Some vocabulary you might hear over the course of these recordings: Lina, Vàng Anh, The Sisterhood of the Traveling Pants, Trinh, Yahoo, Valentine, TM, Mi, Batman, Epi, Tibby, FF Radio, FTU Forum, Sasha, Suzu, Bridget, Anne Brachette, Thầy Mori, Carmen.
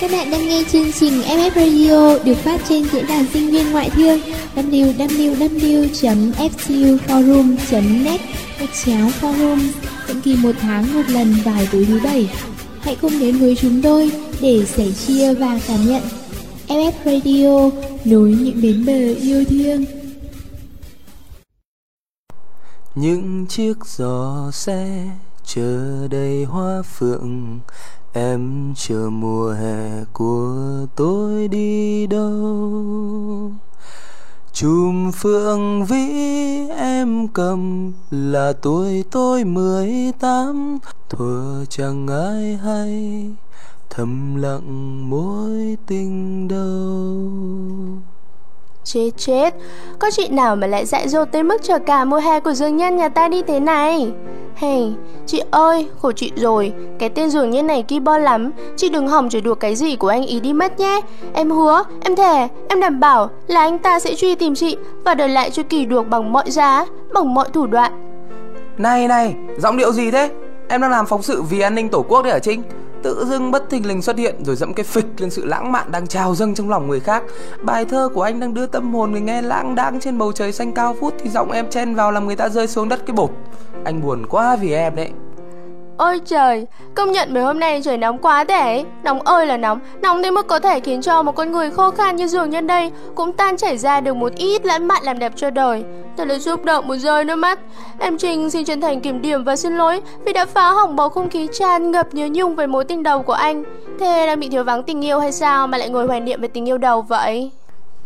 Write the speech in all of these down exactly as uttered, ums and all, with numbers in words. Các bạn đang nghe chương trình ép ép Radio được phát trên diễn đàn sinh viên ngoại thương w w w chấm f t u forum chấm net gạch chéo forum, định kỳ một tháng một lần vào tối thứ bảy. Hãy cùng đến với chúng tôi để sẻ chia và cảm nhận ép ép Radio, nối những bến bờ yêu thương. Những chiếc giỏ xe chở đầy hoa phượng, em chờ mùa hè của tôi đi đâu? Chùm phượng vĩ em cầm là tuổi tôi mười tám, thuở chẳng ai hay thầm lặng mối tình đâu. Chết chết, có chị nào mà lại dại dột tới mức chờ cả mùa hè của dường nhân nhà ta đi thế này? Hey, chị ơi, khổ chị rồi, cái tên dường nhân này ki bo lắm, chị đừng hòng chửi đùa cái gì của anh ý đi mất nhé. Em hứa, em thề, em đảm bảo là anh ta sẽ truy tìm chị và đòi lại cho kỳ được bằng mọi giá, bằng mọi thủ đoạn. Này này, giọng điệu gì thế? Em đang làm phóng sự vì an ninh tổ quốc đấy hả Trinh? Tự dưng bất thình lình xuất hiện rồi dẫm cái phịch lên sự lãng mạn đang trào dâng trong lòng người khác. Bài thơ của anh đang đưa tâm hồn người nghe lãng đãng trên bầu trời xanh cao vút, thì giọng em chen vào làm người ta rơi xuống đất cái bột. Anh buồn quá vì em đấy. Ôi trời, công nhận mấy hôm nay trời nóng quá thế. Nóng ơi là nóng, nóng đến mức có thể khiến cho một con người khô khan như dường nhân đây cũng tan chảy ra được một ít lãng mạn làm đẹp cho đời. Thật là xúc động muốn rơi nước mắt. Em Trinh xin chân thành kiểm điểm và xin lỗi vì đã phá hỏng bầu không khí tràn ngập nhớ nhung về mối tình đầu của anh. Thế đang bị thiếu vắng tình yêu hay sao mà lại ngồi hoài niệm về tình yêu đầu vậy?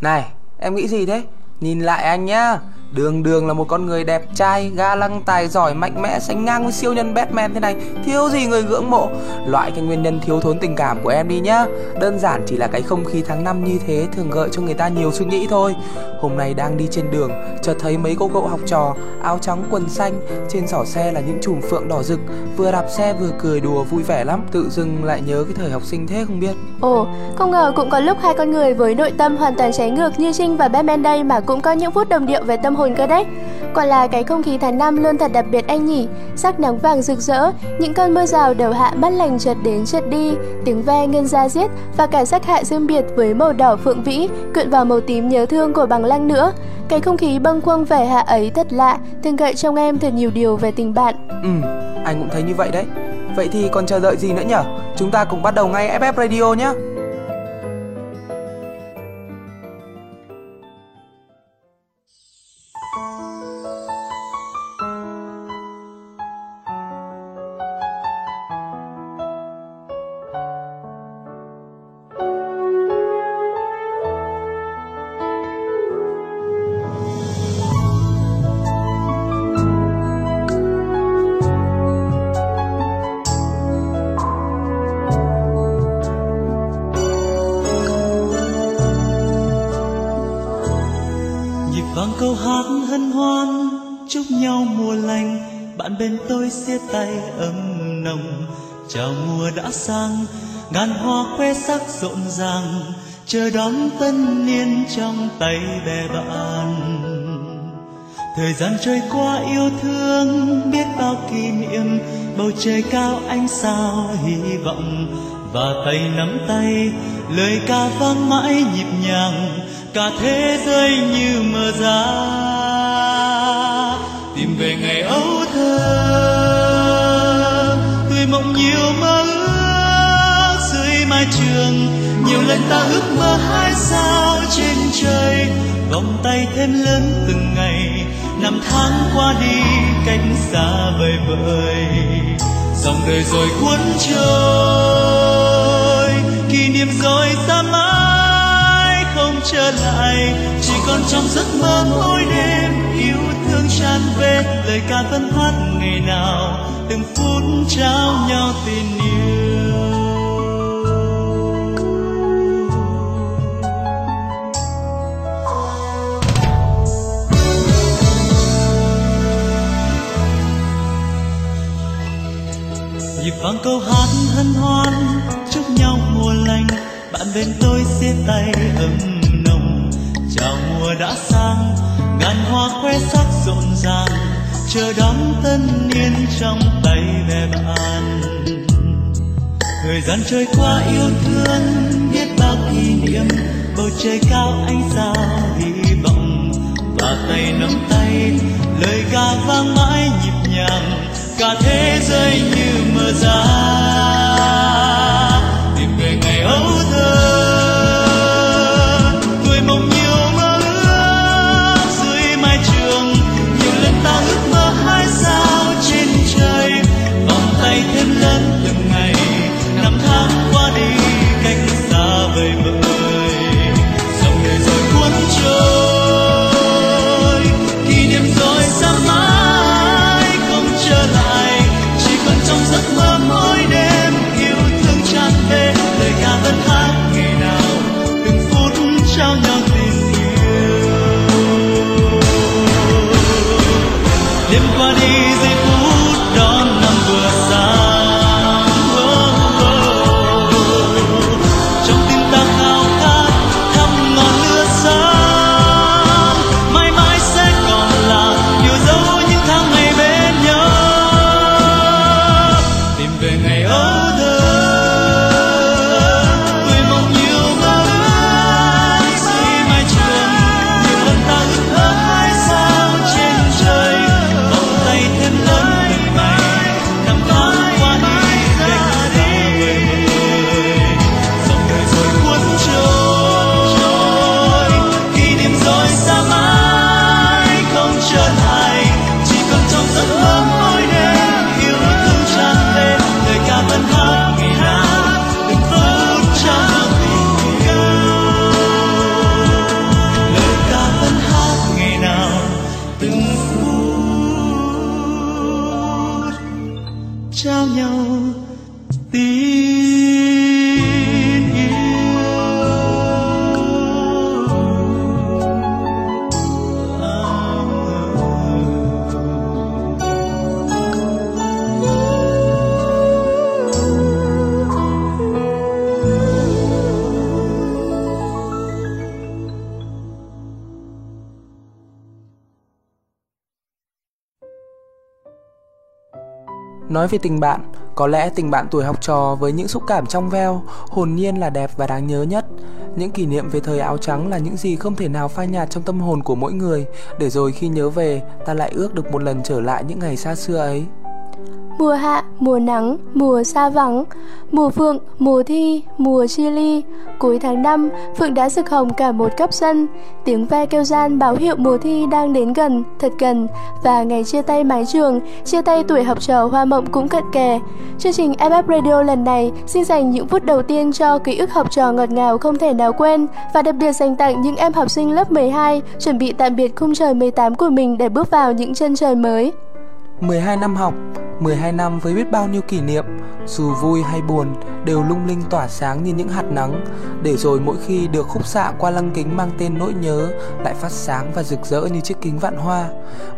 Này, em nghĩ gì thế? Nhìn lại anh nhá, đường đường là một con người đẹp trai, ga lăng, tài giỏi, mạnh mẽ, sánh ngang với siêu nhân Batman thế này, thiếu gì người ngưỡng mộ. Loại cái nguyên nhân thiếu thốn tình cảm của em đi nhá. Đơn giản chỉ là cái không khí tháng năm như thế thường gợi cho người ta nhiều suy nghĩ thôi. Hôm nay đang đi trên đường, chợt thấy mấy cô cậu học trò áo trắng quần xanh, trên giỏ xe là những chùm phượng đỏ rực, vừa đạp xe vừa cười đùa vui vẻ lắm. Tự dưng lại nhớ cái thời học sinh thế không biết. Ồ, không ngờ cũng có lúc hai con người với nội tâm hoàn toàn trái ngược như Trinh và Batman đây mà cũng có những phút đồng điệu về tâm hồn cơ đấy. Quả là cái không khí tháng năm luôn thật đặc biệt anh nhỉ. Sắc nắng vàng rực rỡ, những cơn mưa rào đầu hạ mát lành chợt đến chợt đi, tiếng ve ngân ra diết và cả sắc hạ riêng biệt với màu đỏ phượng vĩ quyện vào màu tím nhớ thương của bằng lăng nữa. Cái không khí bâng khuâng vẻ hạ ấy thật lạ, thường gợi trong em thật nhiều điều về tình bạn. Ừ, anh cũng thấy như vậy đấy. Vậy thì còn chờ đợi gì nữa nhở? Chúng ta cùng bắt đầu ngay ép ép Radio nhé. Sang ngàn hoa khoe sắc rộn ràng chờ đón tân niên trong tay bè bạn. Thời gian trôi qua yêu thương biết bao kỷ niệm, bầu trời cao ánh sao hy vọng và tay nắm tay, lời ca vang mãi nhịp nhàng cả thế giới như mơ ra tìm về ngày ấu thơ tươi mộng nhiều mơ mai trường. Nhiều lần ta ước mơ hai sao trên trời, vòng tay thêm lớn từng ngày, năm tháng qua đi cách xa vời vợi, dòng đời rồi cuốn trôi, kỷ niệm rồi xa mãi không trở lại, chỉ còn trong giấc mơ mỗi đêm yêu thương tràn về, lời ca vẫn hát ngày nào từng phút trao nhau tình yêu. Nhịp vang câu hát hân hoan chúc nhau mùa lành, bạn bên tôi chia tay ấm nồng chào mùa đã sang, ngàn hoa khoe sắc rộn ràng chờ đón tân niên trong tay bè bạn. Thời gian trôi qua yêu thương biết bao kỷ niệm, bầu trời cao ánh sao hy vọng và tay nắm tay, lời ca vang mãi nhịp nhàng, cả thế giới như mơ ra tìm về ngày ấu thơ. Nói về tình bạn, có lẽ tình bạn tuổi học trò với những xúc cảm trong veo, hồn nhiên là đẹp và đáng nhớ nhất. Những kỷ niệm về thời áo trắng là những gì không thể nào phai nhạt trong tâm hồn của mỗi người, để rồi khi nhớ về, ta lại ước được một lần trở lại những ngày xa xưa ấy. Mùa hạ, mùa nắng, mùa xa vắng, mùa phượng, mùa thi, mùa chia ly. Cuối tháng năm, phượng đã rực hồng cả một góc sân. Tiếng ve kêu gian báo hiệu mùa thi đang đến gần, thật gần. Và ngày chia tay mái trường, chia tay tuổi học trò hoa mộng cũng cận kề. Chương trình ép ép Radio lần này xin dành những phút đầu tiên cho ký ức học trò ngọt ngào không thể nào quên, và đặc biệt dành tặng những em học sinh lớp mười hai chuẩn bị tạm biệt khung trời mười tám của mình để bước vào những chân trời mới. mười hai năm học, mười hai năm với biết bao nhiêu kỷ niệm, dù vui hay buồn đều lung linh tỏa sáng như những hạt nắng, để rồi mỗi khi được khúc xạ qua lăng kính mang tên nỗi nhớ lại phát sáng và rực rỡ như chiếc kính vạn hoa.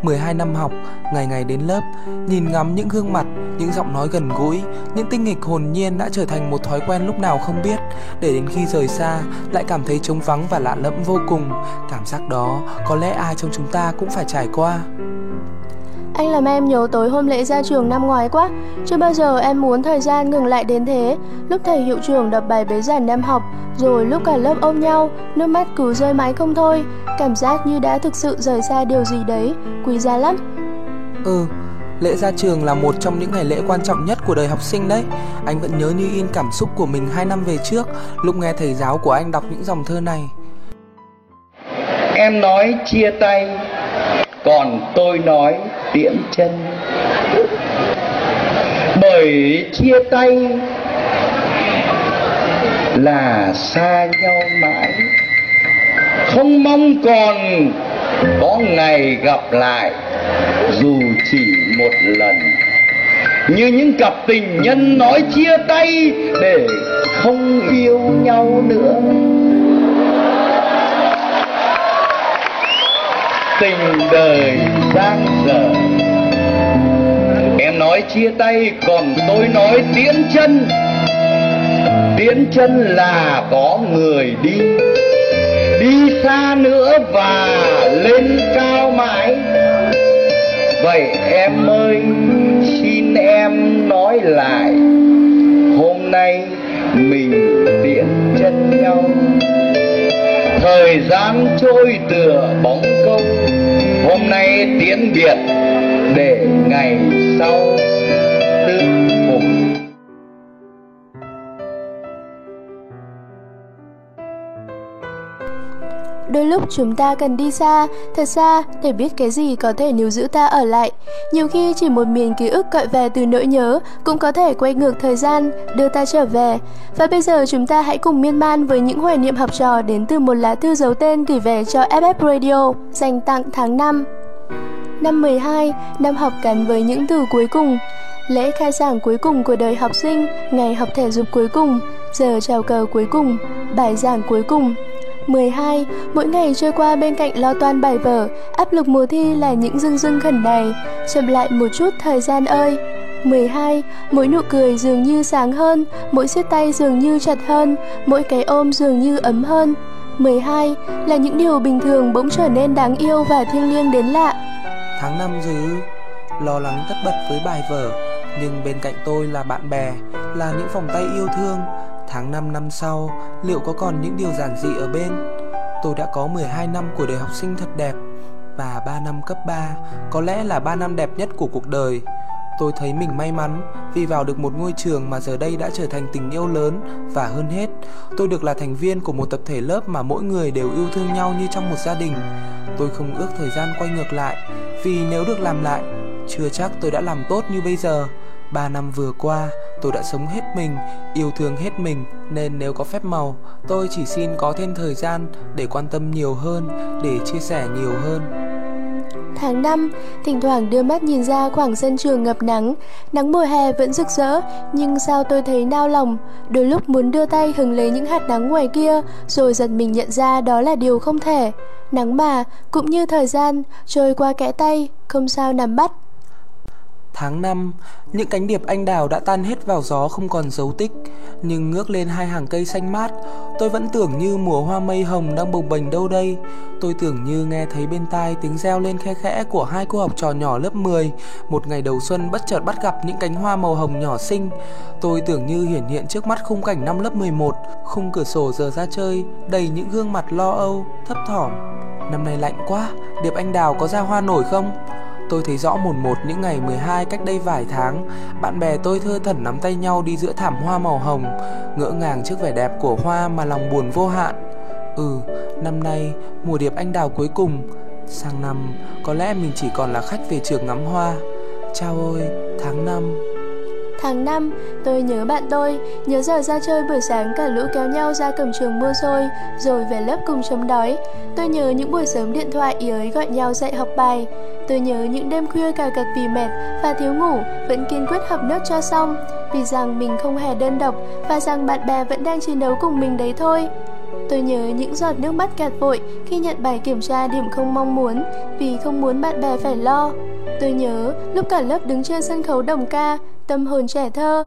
mười hai năm học, ngày ngày đến lớp, nhìn ngắm những gương mặt, những giọng nói gần gũi, những tinh nghịch hồn nhiên đã trở thành một thói quen lúc nào không biết, để đến khi rời xa lại cảm thấy trống vắng và lạ lẫm vô cùng. Cảm giác đó có lẽ ai trong chúng ta cũng phải trải qua. Anh làm em nhớ tối hôm lễ ra trường năm ngoái quá. Chưa bao giờ em muốn thời gian ngừng lại đến thế. Lúc thầy hiệu trưởng đọc bài bế giảng năm học, rồi lúc cả lớp ôm nhau, nước mắt cứ rơi mãi không thôi. Cảm giác như đã thực sự rời xa điều gì đấy, quý giá lắm. Ừ, lễ ra trường là một trong những ngày lễ quan trọng nhất của đời học sinh đấy. Anh vẫn nhớ như in cảm xúc của mình hai năm về trước, lúc nghe thầy giáo của anh đọc những dòng thơ này. Em nói chia tay, còn tôi nói tiễn chân. Bởi chia tay là xa nhau mãi, không mong còn có ngày gặp lại dù chỉ một lần. Như những cặp tình nhân nói chia tay để không yêu nhau nữa. Tình đời giang dở, em nói chia tay còn tôi nói tiễn chân. Tiễn chân là có người đi, đi xa nữa và lên cao mãi. Vậy em ơi, xin em nói lại, hôm nay mình tiễn chân nhau. Thời gian trôi tựa bóng công, hôm nay tiễn biệt để ngày sau tương phùng. Đôi lúc chúng ta cần đi xa, thật xa để biết cái gì có thể níu giữ ta ở lại. Nhiều khi chỉ một miền ký ức gọi về từ nỗi nhớ cũng có thể quay ngược thời gian, đưa ta trở về. Và bây giờ chúng ta hãy cùng miên man với những hoài niệm học trò đến từ một lá thư giấu tên gửi về cho ép ép Radio, dành tặng tháng năm. Năm mười hai, năm học gắn với những từ cuối cùng. Lễ khai giảng cuối cùng của đời học sinh, ngày học thể dục cuối cùng, giờ chào cờ cuối cùng, bài giảng cuối cùng. mười hai. Mỗi ngày trôi qua bên cạnh lo toan bài vở, áp lực mùa thi là những rưng rưng khẩn này. Chậm lại một chút thời gian ơi. mười hai. Mỗi nụ cười dường như sáng hơn, mỗi siết tay dường như chặt hơn, mỗi cái ôm dường như ấm hơn. mười hai. Là những điều bình thường bỗng trở nên đáng yêu và thiêng liêng đến lạ. Tháng năm rồi, lo lắng tất bật với bài vở, nhưng bên cạnh tôi là bạn bè, là những vòng tay yêu thương. Tháng năm năm sau, liệu có còn những điều giản dị ở bên? Tôi đã có mười hai năm của đời học sinh thật đẹp. Và ba năm cấp ba, có lẽ là ba năm đẹp nhất của cuộc đời. Tôi thấy mình may mắn vì vào được một ngôi trường mà giờ đây đã trở thành tình yêu lớn. Và hơn hết, tôi được là thành viên của một tập thể lớp mà mỗi người đều yêu thương nhau như trong một gia đình. Tôi không ước thời gian quay ngược lại, vì nếu được làm lại, chưa chắc tôi đã làm tốt như bây giờ. Ba năm vừa qua, tôi đã sống hết mình, yêu thương hết mình, nên nếu có phép màu, tôi chỉ xin có thêm thời gian để quan tâm nhiều hơn, để chia sẻ nhiều hơn. Tháng năm, thỉnh thoảng đưa mắt nhìn ra khoảng sân trường ngập nắng. Nắng mùa hè vẫn rực rỡ, nhưng sao tôi thấy nao lòng. Đôi lúc muốn đưa tay hứng lấy những hạt nắng ngoài kia, rồi giật mình nhận ra đó là điều không thể. Nắng mà, cũng như thời gian, trôi qua kẽ tay, không sao nắm bắt. Tháng năm, những cánh điệp anh đào đã tan hết vào gió không còn dấu tích. Nhưng ngước lên hai hàng cây xanh mát, tôi vẫn tưởng như mùa hoa mây hồng đang bồng bềnh đâu đây. Tôi tưởng như nghe thấy bên tai tiếng reo lên khe khẽ của hai cô học trò nhỏ lớp mười. Một ngày đầu xuân bất chợt bắt gặp những cánh hoa màu hồng nhỏ xinh. Tôi tưởng như hiển hiện trước mắt khung cảnh năm lớp mười một, khung cửa sổ giờ ra chơi, đầy những gương mặt lo âu, thấp thỏm. Năm nay lạnh quá, điệp anh đào có ra hoa nổi không? Tôi thấy rõ mồn một những ngày mười hai cách đây vài tháng, bạn bè tôi thơ thẩn nắm tay nhau đi giữa thảm hoa màu hồng, ngỡ ngàng trước vẻ đẹp của hoa mà lòng buồn vô hạn. Ừ, năm nay mùa điệp anh đào cuối cùng, sang năm có lẽ mình chỉ còn là khách về trường ngắm hoa. Chao ôi, tháng năm. Tháng năm, tôi nhớ bạn tôi, nhớ giờ ra chơi buổi sáng cả lũ kéo nhau ra cổng trường mua xôi, rồi về lớp cùng chống đói. Tôi nhớ những buổi sớm điện thoại ý ấy gọi nhau dạy học bài. Tôi nhớ những đêm khuya cà cật vì mệt và thiếu ngủ vẫn kiên quyết học nốt cho xong, vì rằng mình không hề đơn độc và rằng bạn bè vẫn đang chiến đấu cùng mình đấy thôi. Tôi nhớ những giọt nước mắt gạt vội khi nhận bài kiểm tra điểm không mong muốn, vì không muốn bạn bè phải lo. Tôi nhớ lúc cả lớp đứng trên sân khấu đồng ca, tâm hồn trẻ thơ.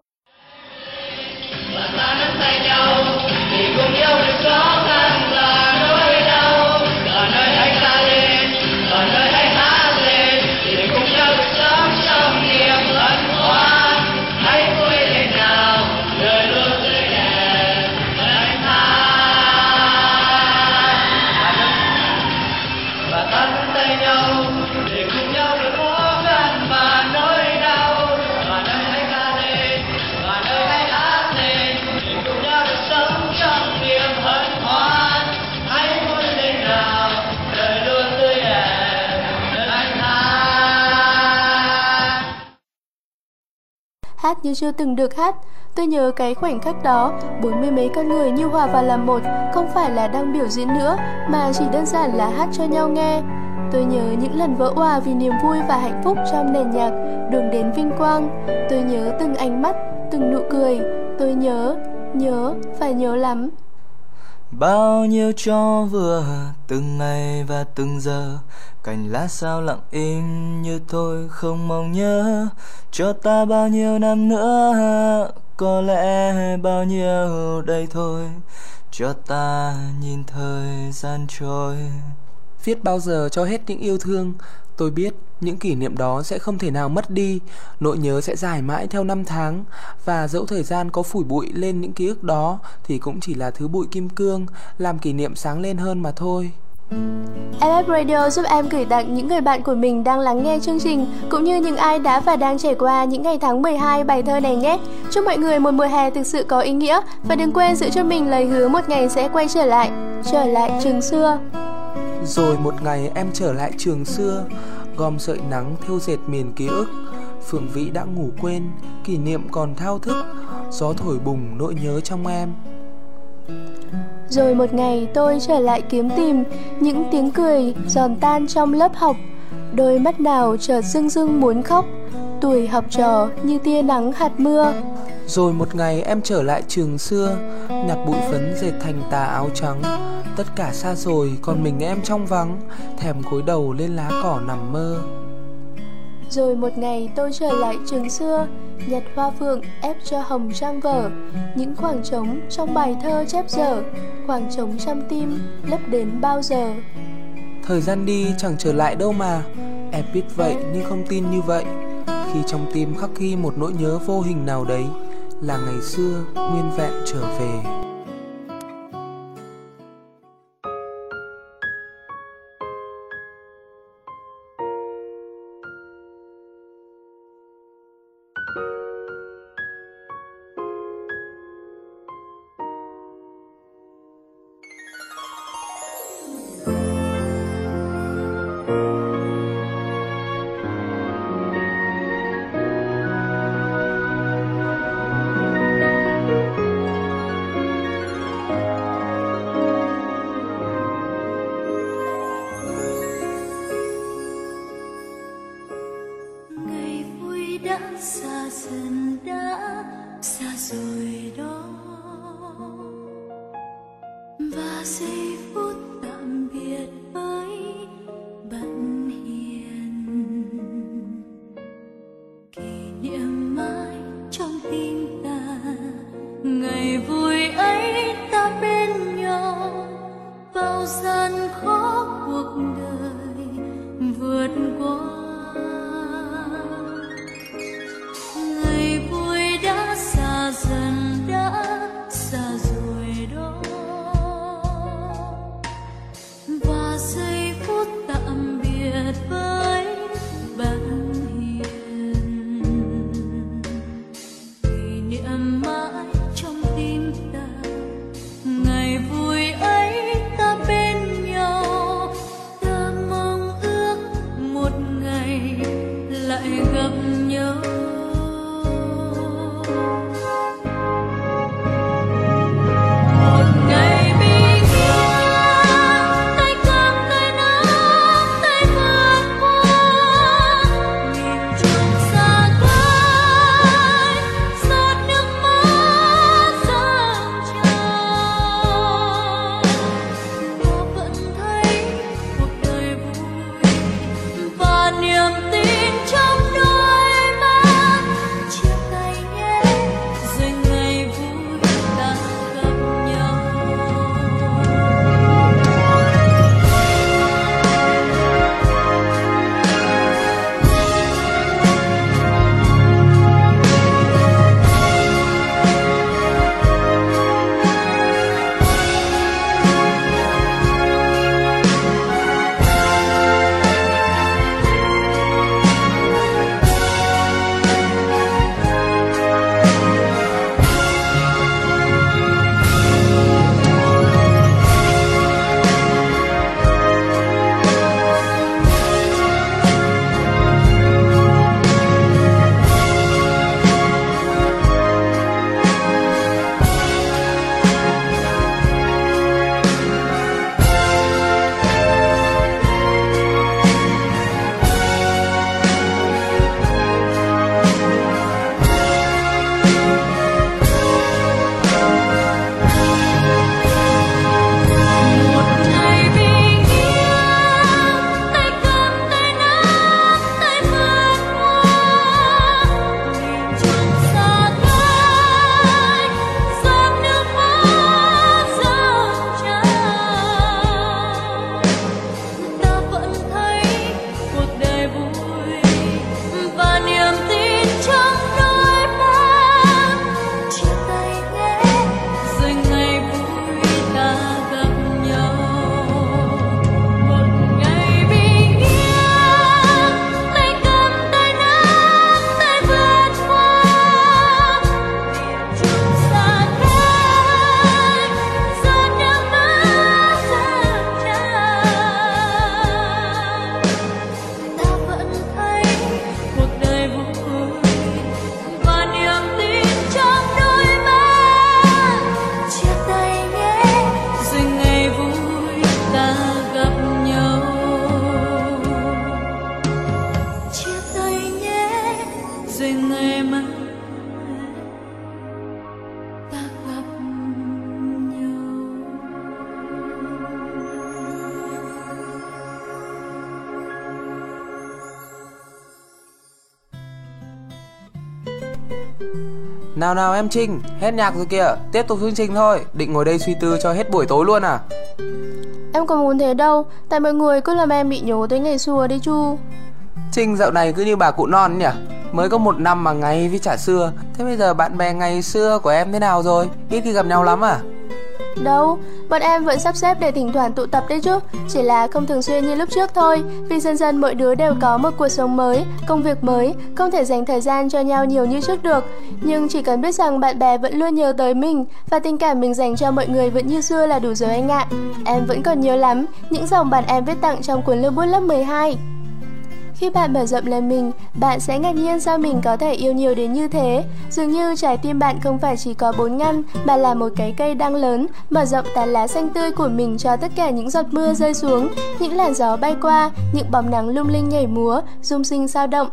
Hát như chưa từng được hát. Tôi nhớ cái khoảnh khắc đó, bốn mươi mấy con người như hòa vào làm một, không phải là đang biểu diễn nữa, mà chỉ đơn giản là hát cho nhau nghe. Tôi nhớ những lần vỡ òa vì niềm vui và hạnh phúc trong nền nhạc, đường đến vinh quang. Tôi nhớ từng ánh mắt, từng nụ cười. Tôi nhớ, nhớ, phải nhớ lắm. Bao nhiêu cho vừa, từng ngày và từng giờ, cành lá sao lặng im như thôi không mong nhớ. Cho ta bao nhiêu năm nữa, có lẽ bao nhiêu đây thôi, cho ta nhìn thời gian trôi. Viết bao giờ cho hết những yêu thương. Tôi biết những kỷ niệm đó sẽ không thể nào mất đi, nỗi nhớ sẽ dài mãi theo năm tháng, và dẫu thời gian có phủi bụi lên những ký ức đó thì cũng chỉ là thứ bụi kim cương, làm kỷ niệm sáng lên hơn mà thôi. ép ép Radio giúp em gửi tặng những người bạn của mình đang lắng nghe chương trình, cũng như những ai đã và đang trải qua những ngày tháng mười hai bài thơ này nhé. Chúc mọi người một mùa hè thực sự có ý nghĩa, và đừng quên giữ cho mình lời hứa một ngày sẽ quay trở lại, trở lại trường xưa. Rồi một ngày em trở lại trường xưa, gom sợi nắng thêu dệt miền ký ức. Phường vĩ đã ngủ quên, kỷ niệm còn thao thức, gió thổi bùng nỗi nhớ trong em. Rồi một ngày tôi trở lại kiếm tìm những tiếng cười giòn tan trong lớp học, đôi mắt nào chợt rưng rưng muốn khóc, tuổi học trò như tia nắng hạt mưa. Rồi một ngày em trở lại trường xưa, nhặt bụi phấn dệt thành tà áo trắng, tất cả xa rồi còn mình em trong vắng, thèm gối đầu lên lá cỏ nằm mơ. Rồi một ngày tôi trở lại trường xưa, nhặt hoa phượng ép cho hồng trang vở, những khoảng trống trong bài thơ chép dở, khoảng trống trong tim lấp đến bao giờ. Thời gian đi chẳng trở lại đâu mà, em biết vậy nhưng không tin như vậy, khi trong tim khắc ghi một nỗi nhớ vô hình nào đấy, là ngày xưa nguyên vẹn trở về. rồi ngày mai ta gặp nhau. Nào nào em Trinh, hết nhạc rồi kìa, tiếp tục chương trình thôi. Định ngồi đây suy tư cho hết buổi tối luôn à? Em còn muốn thế đâu, tại mọi người cứ làm em bị nhớ tới ngày xưa đi Chu. Trinh dạo này cứ như bà cụ non nhỉ, mới có một năm mà ngày với chả xưa. Thế bây giờ bạn bè ngày xưa của em thế nào rồi, ít khi gặp nhau lắm à? Đâu, bọn em vẫn sắp xếp để thỉnh thoảng tụ tập đấy chứ, chỉ là không thường xuyên như lúc trước thôi. Vì dần dần mỗi đứa đều có một cuộc sống mới, công việc mới, không thể dành thời gian cho nhau nhiều như trước được. Nhưng chỉ cần biết rằng bạn bè vẫn luôn nhớ tới mình, và tình cảm mình dành cho mọi người vẫn như xưa là đủ rồi anh ạ. Em vẫn còn nhớ lắm những dòng bạn em viết tặng trong cuốn lưu bút lớp mười hai. Khi bạn mở rộng lên mình, bạn sẽ ngạc nhiên sao mình có thể yêu nhiều đến như thế. Dường như trái tim bạn không phải chỉ có bốn ngăn, mà là một cái cây đang lớn, mở rộng tán lá xanh tươi của mình cho tất cả những giọt mưa rơi xuống, những làn gió bay qua, những bóng nắng lung linh nhảy múa, rung sinh sao động.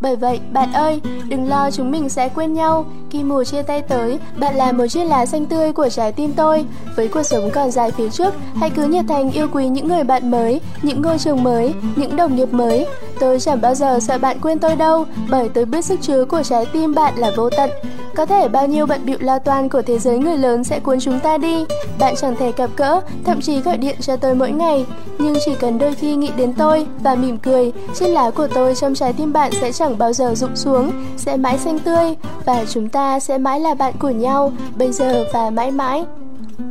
Bởi vậy, bạn ơi, đừng lo chúng mình sẽ quên nhau. Khi mùa chia tay tới, bạn là một chiếc lá xanh tươi của trái tim tôi. Với cuộc sống còn dài phía trước, hãy cứ nhiệt thành yêu quý những người bạn mới, những ngôi trường mới, những đồng nghiệp mới. Tôi chẳng bao giờ sợ bạn quên tôi đâu, bởi tôi biết sức chứa của trái tim bạn là vô tận. Có thể bao nhiêu bận bịu lo toan của thế giới người lớn sẽ cuốn chúng ta đi. Bạn chẳng thể cập cỡ, thậm chí gọi điện cho tôi mỗi ngày. Nhưng chỉ cần đôi khi nghĩ đến tôi và mỉm cười, chiếc lá của tôi trong trái tim bạn sẽ chẳng bao giờ rụng xuống, sẽ mãi xanh tươi, và chúng ta sẽ mãi là bạn của nhau, bây giờ và mãi mãi.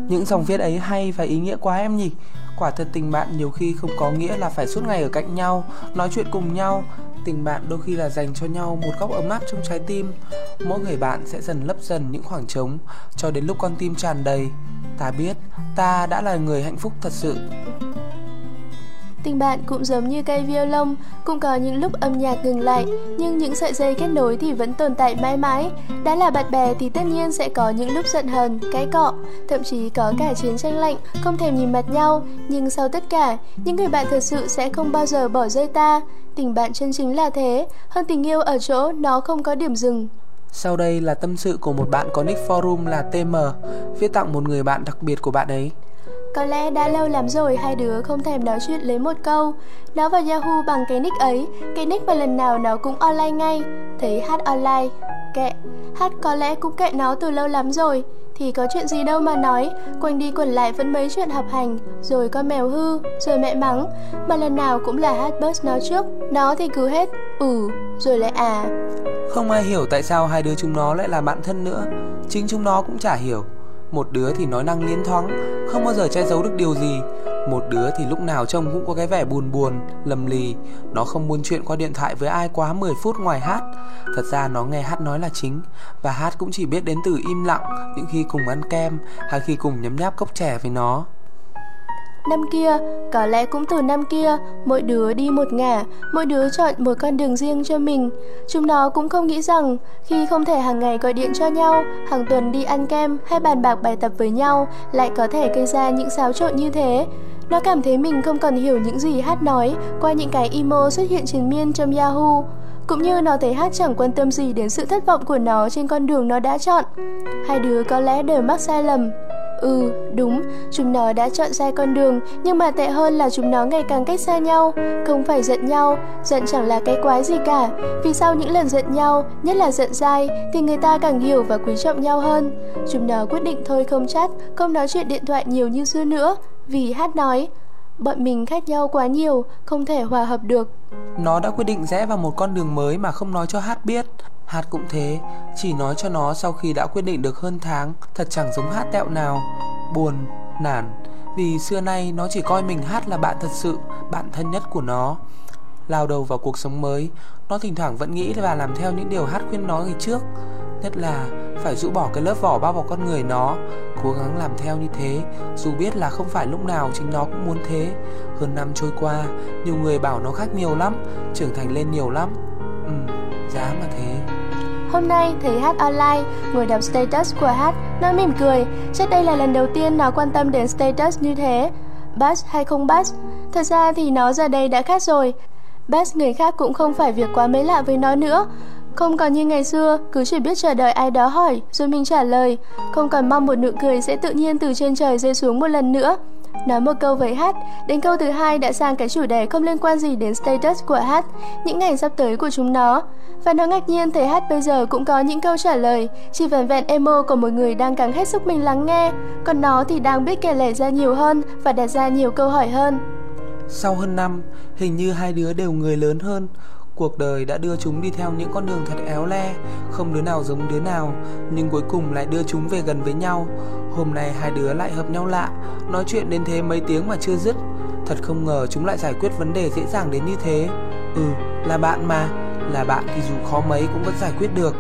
Những dòng viết ấy hay và ý nghĩa quá em nhỉ. Quả thật tình bạn nhiều khi không có nghĩa là phải suốt ngày ở cạnh nhau, nói chuyện cùng nhau. Tình bạn đôi khi là dành cho nhau một góc ấm áp trong trái tim. Mỗi người bạn sẽ dần lấp dần những khoảng trống, cho đến lúc con tim tràn đầy. Ta biết ta đã là người hạnh phúc thật sự. Tình bạn cũng giống như cây violon, cũng có những lúc âm nhạc ngừng lại, nhưng những sợi dây kết nối thì vẫn tồn tại mãi mãi. Đã là bạn bè thì tất nhiên sẽ có những lúc giận hờn, cãi cọ, thậm chí có cả chiến tranh lạnh, không thèm nhìn mặt nhau. Nhưng sau tất cả, những người bạn thật sự sẽ không bao giờ bỏ rơi ta. Tình bạn chân chính là thế, hơn tình yêu ở chỗ nó không có điểm dừng. Sau đây là tâm sự của một bạn có nick forum là tê em, viết tặng một người bạn đặc biệt của bạn ấy. Có lẽ đã lâu lắm rồi hai đứa không thèm nói chuyện lấy một câu. Nó vào Yahoo bằng cái nick ấy, cái nick mà lần nào nó cũng online ngay. Thấy hát online, kệ, hát có lẽ cũng kệ nó từ lâu lắm rồi. Thì có chuyện gì đâu mà nói, quanh đi quẩn lại vẫn mấy chuyện học hành, rồi con mèo hư, rồi mẹ mắng. Mà lần nào cũng là hát bớt nó trước, nó thì cứ hết ừ, rồi lại à. Không ai hiểu tại sao hai đứa chúng nó lại là bạn thân nữa, chính chúng nó cũng chả hiểu. Một đứa thì nói năng liến thoáng, không bao giờ che giấu được điều gì. Một đứa thì lúc nào trông cũng có cái vẻ buồn buồn, lầm lì. Nó không buôn chuyện qua điện thoại với ai quá mười phút ngoài hát. Thật ra nó nghe hát nói là chính, và hát cũng chỉ biết đến từ im lặng, những khi cùng ăn kem, hay khi cùng nhấm nháp cốc chè với nó. Năm kia, có lẽ cũng từ năm kia, mỗi đứa đi một ngả, mỗi đứa chọn một con đường riêng cho mình. Chúng nó cũng không nghĩ rằng, khi không thể hàng ngày gọi điện cho nhau, hàng tuần đi ăn kem hay bàn bạc bài tập với nhau, lại có thể gây ra những xáo trộn như thế. Nó cảm thấy mình không còn hiểu những gì hát nói qua những cái emo xuất hiện triền miên trong Yahoo. Cũng như nó thấy hát chẳng quan tâm gì đến sự thất vọng của nó trên con đường nó đã chọn. Hai đứa có lẽ đều mắc sai lầm. Ừ, đúng, chúng nó đã chọn sai con đường, nhưng mà tệ hơn là chúng nó ngày càng cách xa nhau. Không phải giận nhau, giận chẳng là cái quái gì cả. Vì sau những lần giận nhau, nhất là giận dai, thì người ta càng hiểu và quý trọng nhau hơn. Chúng nó quyết định thôi không chat, không nói chuyện điện thoại nhiều như xưa nữa. Vì hát nói, bọn mình khác nhau quá nhiều, không thể hòa hợp được. Nó đã quyết định rẽ vào một con đường mới mà không nói cho hát biết. Hát cũng thế, chỉ nói cho nó sau khi đã quyết định được hơn tháng. Thật chẳng giống hát tẹo nào. Buồn, nản, vì xưa nay nó chỉ coi mình hát là bạn thật sự, bạn thân nhất của nó. Lao đầu vào cuộc sống mới, nó thỉnh thoảng vẫn nghĩ và làm theo những điều hát khuyên nó ngày trước. Nhất là phải rũ bỏ cái lớp vỏ bao bọc con người nó, cố gắng làm theo như thế, dù biết là không phải lúc nào chính nó cũng muốn thế. Hơn năm trôi qua, nhiều người bảo nó khác nhiều lắm, trưởng thành lên nhiều lắm. Ừ, giá mà thế. Hôm nay thấy hát online, ngồi đọc status của hát, nó mỉm cười. Chắc đây là lần đầu tiên nó quan tâm đến status như thế. Bass hay không bass? Thật ra thì nó giờ đây đã khác rồi. Bass người khác cũng không phải việc quá mới lạ với nó nữa. Không còn như ngày xưa, cứ chỉ biết chờ đợi ai đó hỏi rồi mình trả lời. Không còn mong một nụ cười sẽ tự nhiên từ trên trời rơi xuống một lần nữa. Nói một câu với hát, đến câu thứ hai đã sang cái chủ đề không liên quan gì đến status của hát, những ngày sắp tới của chúng nó. Và nó ngạc nhiên thấy hát bây giờ cũng có những câu trả lời, chỉ vẻn vẹn emo của một người đang gắng hết sức mình lắng nghe, còn nó thì đang biết kể lể ra nhiều hơn và đặt ra nhiều câu hỏi hơn. Sau hơn năm, hình như hai đứa đều người lớn hơn. Cuộc đời đã đưa chúng đi theo những con đường thật éo le, không đứa nào giống đứa nào, nhưng cuối cùng lại đưa chúng về gần với nhau. Hôm nay hai đứa lại hợp nhau lạ, nói chuyện đến thế mấy tiếng mà chưa dứt. Thật không ngờ chúng lại giải quyết vấn đề dễ dàng đến như thế. Ừ, là bạn mà, là bạn thì dù khó mấy cũng vẫn giải quyết được.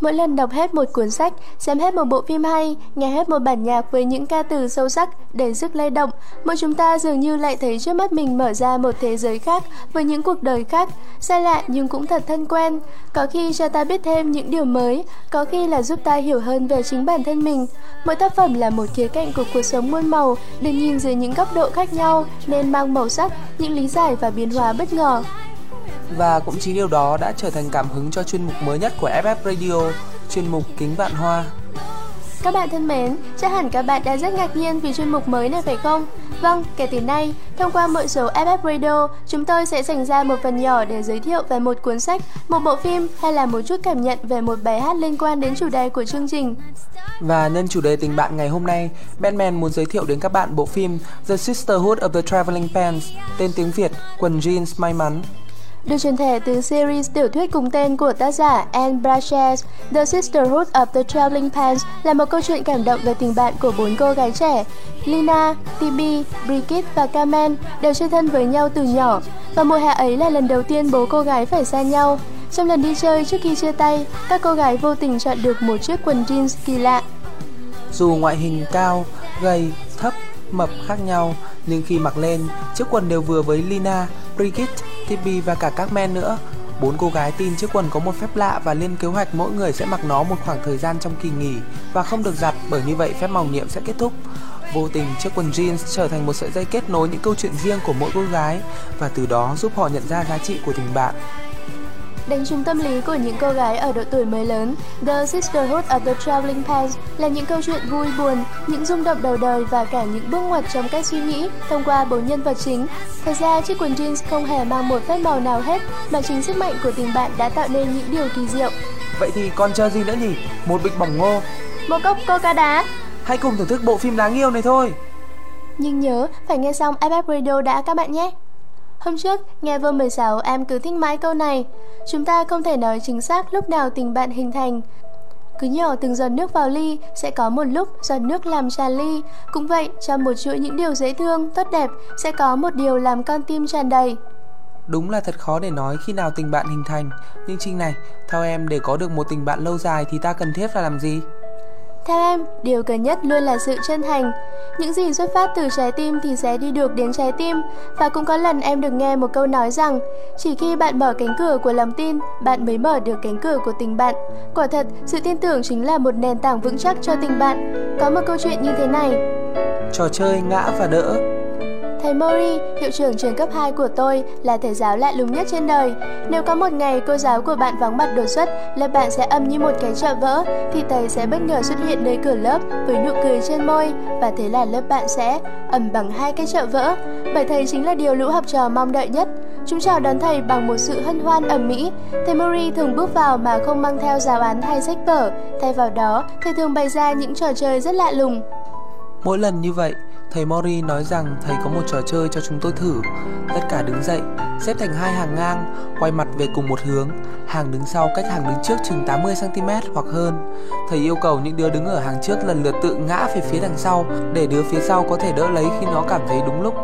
Mỗi lần đọc hết một cuốn sách, xem hết một bộ phim hay, nghe hết một bản nhạc với những ca từ sâu sắc, đầy sức lay động, mỗi chúng ta dường như lại thấy trước mắt mình mở ra một thế giới khác với những cuộc đời khác, xa lạ nhưng cũng thật thân quen. Có khi cho ta biết thêm những điều mới, có khi là giúp ta hiểu hơn về chính bản thân mình. Mỗi tác phẩm là một khía cạnh của cuộc sống muôn màu, được nhìn dưới những góc độ khác nhau nên mang màu sắc, những lý giải và biến hóa bất ngờ. Và cũng chính điều đó đã trở thành cảm hứng cho chuyên mục mới nhất của ép ép Radio, chuyên mục Kính Vạn Hoa. Các bạn thân mến, chắc hẳn các bạn đã rất ngạc nhiên vì chuyên mục mới này phải không? Vâng, kể từ nay, thông qua mỗi số ép ép Radio, chúng tôi sẽ dành ra một phần nhỏ để giới thiệu về một cuốn sách, một bộ phim hay là một chút cảm nhận về một bài hát liên quan đến chủ đề của chương trình. Và nhân chủ đề tình bạn ngày hôm nay, Batman muốn giới thiệu đến các bạn bộ phim The Sisterhood of the Traveling Pants, tên tiếng Việt, quần jeans may mắn. Được chuyển thể từ series tiểu thuyết cùng tên của tác giả Anne Brachette, The Sisterhood of the Traveling Pants là một câu chuyện cảm động về tình bạn của bốn cô gái trẻ. Lina, Tibby, Bridget và Carmen đều chơi thân với nhau từ nhỏ, và mùa hè ấy là lần đầu tiên bố cô gái phải xa nhau. Trong lần đi chơi trước khi chia tay, các cô gái vô tình chọn được một chiếc quần jeans kỳ lạ. Dù ngoại hình cao, gầy, thấp, mập khác nhau, nhưng khi mặc lên, chiếc quần đều vừa với Lina, Bridget, Tibby và cả các men nữa. Bốn cô gái tin chiếc quần có một phép lạ và lên kế hoạch mỗi người sẽ mặc nó một khoảng thời gian trong kỳ nghỉ và không được giặt, bởi như vậy phép màu nhiệm sẽ kết thúc. Vô tình, chiếc quần jeans trở thành một sợi dây kết nối những câu chuyện riêng của mỗi cô gái và từ đó giúp họ nhận ra giá trị của tình bạn. Đánh trúng tâm lý của những cô gái ở độ tuổi mới lớn, The Sisterhood of the Traveling Pants là những câu chuyện vui buồn, những rung động đầu đời và cả những bước ngoặt trong cách suy nghĩ thông qua bốn nhân vật chính. Thật ra, chiếc quần jeans không hề mang một phép màu nào hết, mà chính sức mạnh của tình bạn đã tạo nên những điều kỳ diệu. Vậy thì còn chờ gì nữa nhỉ? Một bịch bỏng ngô, một cốc coca đá. Hãy cùng thưởng thức bộ phim đáng yêu này thôi. Nhưng nhớ, phải nghe xong ép ép Radio đã các bạn nhé. Hôm trước, nghe vô mười sáu em cứ thích mãi câu này. Chúng ta không thể nói chính xác lúc nào tình bạn hình thành. Cứ nhỏ từng giọt nước vào ly, sẽ có một lúc giọt nước làm tràn ly. Cũng vậy, trong một chuỗi những điều dễ thương, tốt đẹp, sẽ có một điều làm con tim tràn đầy. Đúng là thật khó để nói khi nào tình bạn hình thành. Nhưng Trinh này, theo em để có được một tình bạn lâu dài thì ta cần thiết là làm gì? Theo em, điều cần nhất luôn là sự chân thành. Những gì xuất phát từ trái tim thì sẽ đi được đến trái tim. Và cũng có lần em được nghe một câu nói rằng chỉ khi bạn mở cánh cửa của lòng tin, bạn mới mở được cánh cửa của tình bạn. Quả thật, sự tin tưởng chính là một nền tảng vững chắc cho tình bạn. Có một câu chuyện như thế này. Trò chơi ngã và đỡ. Thầy Mori, hiệu trưởng trường cấp hai của tôi, là thầy giáo lạ lùng nhất trên đời. Nếu có một ngày cô giáo của bạn vắng mặt đột xuất, lớp bạn sẽ âm như một cái chợ vỡ, thì thầy sẽ bất ngờ xuất hiện nơi cửa lớp với nụ cười trên môi, và thế là lớp bạn sẽ ầm bằng hai cái chợ vỡ. Bởi thầy chính là điều lũ học trò mong đợi nhất. Chúng chào đón thầy bằng một sự hân hoan ầm ĩ. Thầy Mori thường bước vào mà không mang theo giáo án hay sách vở, thay vào đó thầy thường bày ra những trò chơi rất lạ lùng. Mỗi lần như vậy, thầy Mori nói rằng thầy có một trò chơi cho chúng tôi thử. Tất cả đứng dậy, xếp thành hai hàng ngang, quay mặt về cùng một hướng. Hàng đứng sau cách hàng đứng trước chừng tám mươi xăng-ti-mét hoặc hơn. Thầy yêu cầu những đứa đứng ở hàng trước lần lượt tự ngã về phía đằng sau để đứa phía sau có thể đỡ lấy khi nó cảm thấy đúng lúc.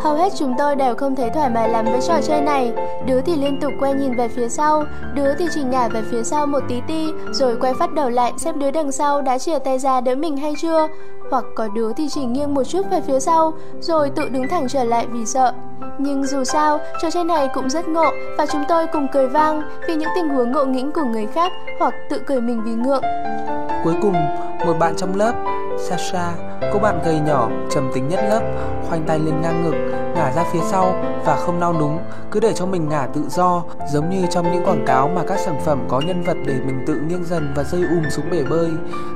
Hầu hết chúng tôi đều không thấy thoải mái lắm với trò chơi này. Đứa thì liên tục quay nhìn về phía sau, đứa thì chỉ ngả về phía sau một tí ti, rồi quay phát đầu lại xem đứa đằng sau đã chìa tay ra đỡ mình hay chưa. Hoặc có đứa thì chỉ nghiêng một chút về phía sau, rồi tự đứng thẳng trở lại vì sợ. Nhưng dù sao, trò chơi này cũng rất ngộ, và chúng tôi cùng cười vang vì những tình huống ngộ nghĩnh của người khác, hoặc tự cười mình vì ngượng. Cuối cùng, một bạn trong lớp, Sasha, cô bạn gầy nhỏ, trầm tính nhất lớp, khoanh tay lên ngang ngực, ngả ra phía sau và không nao núng, cứ để cho mình ngả tự do, giống như trong những quảng cáo mà các sản phẩm có nhân vật để mình tự nghiêng dần và rơi ùm xuống bể bơi.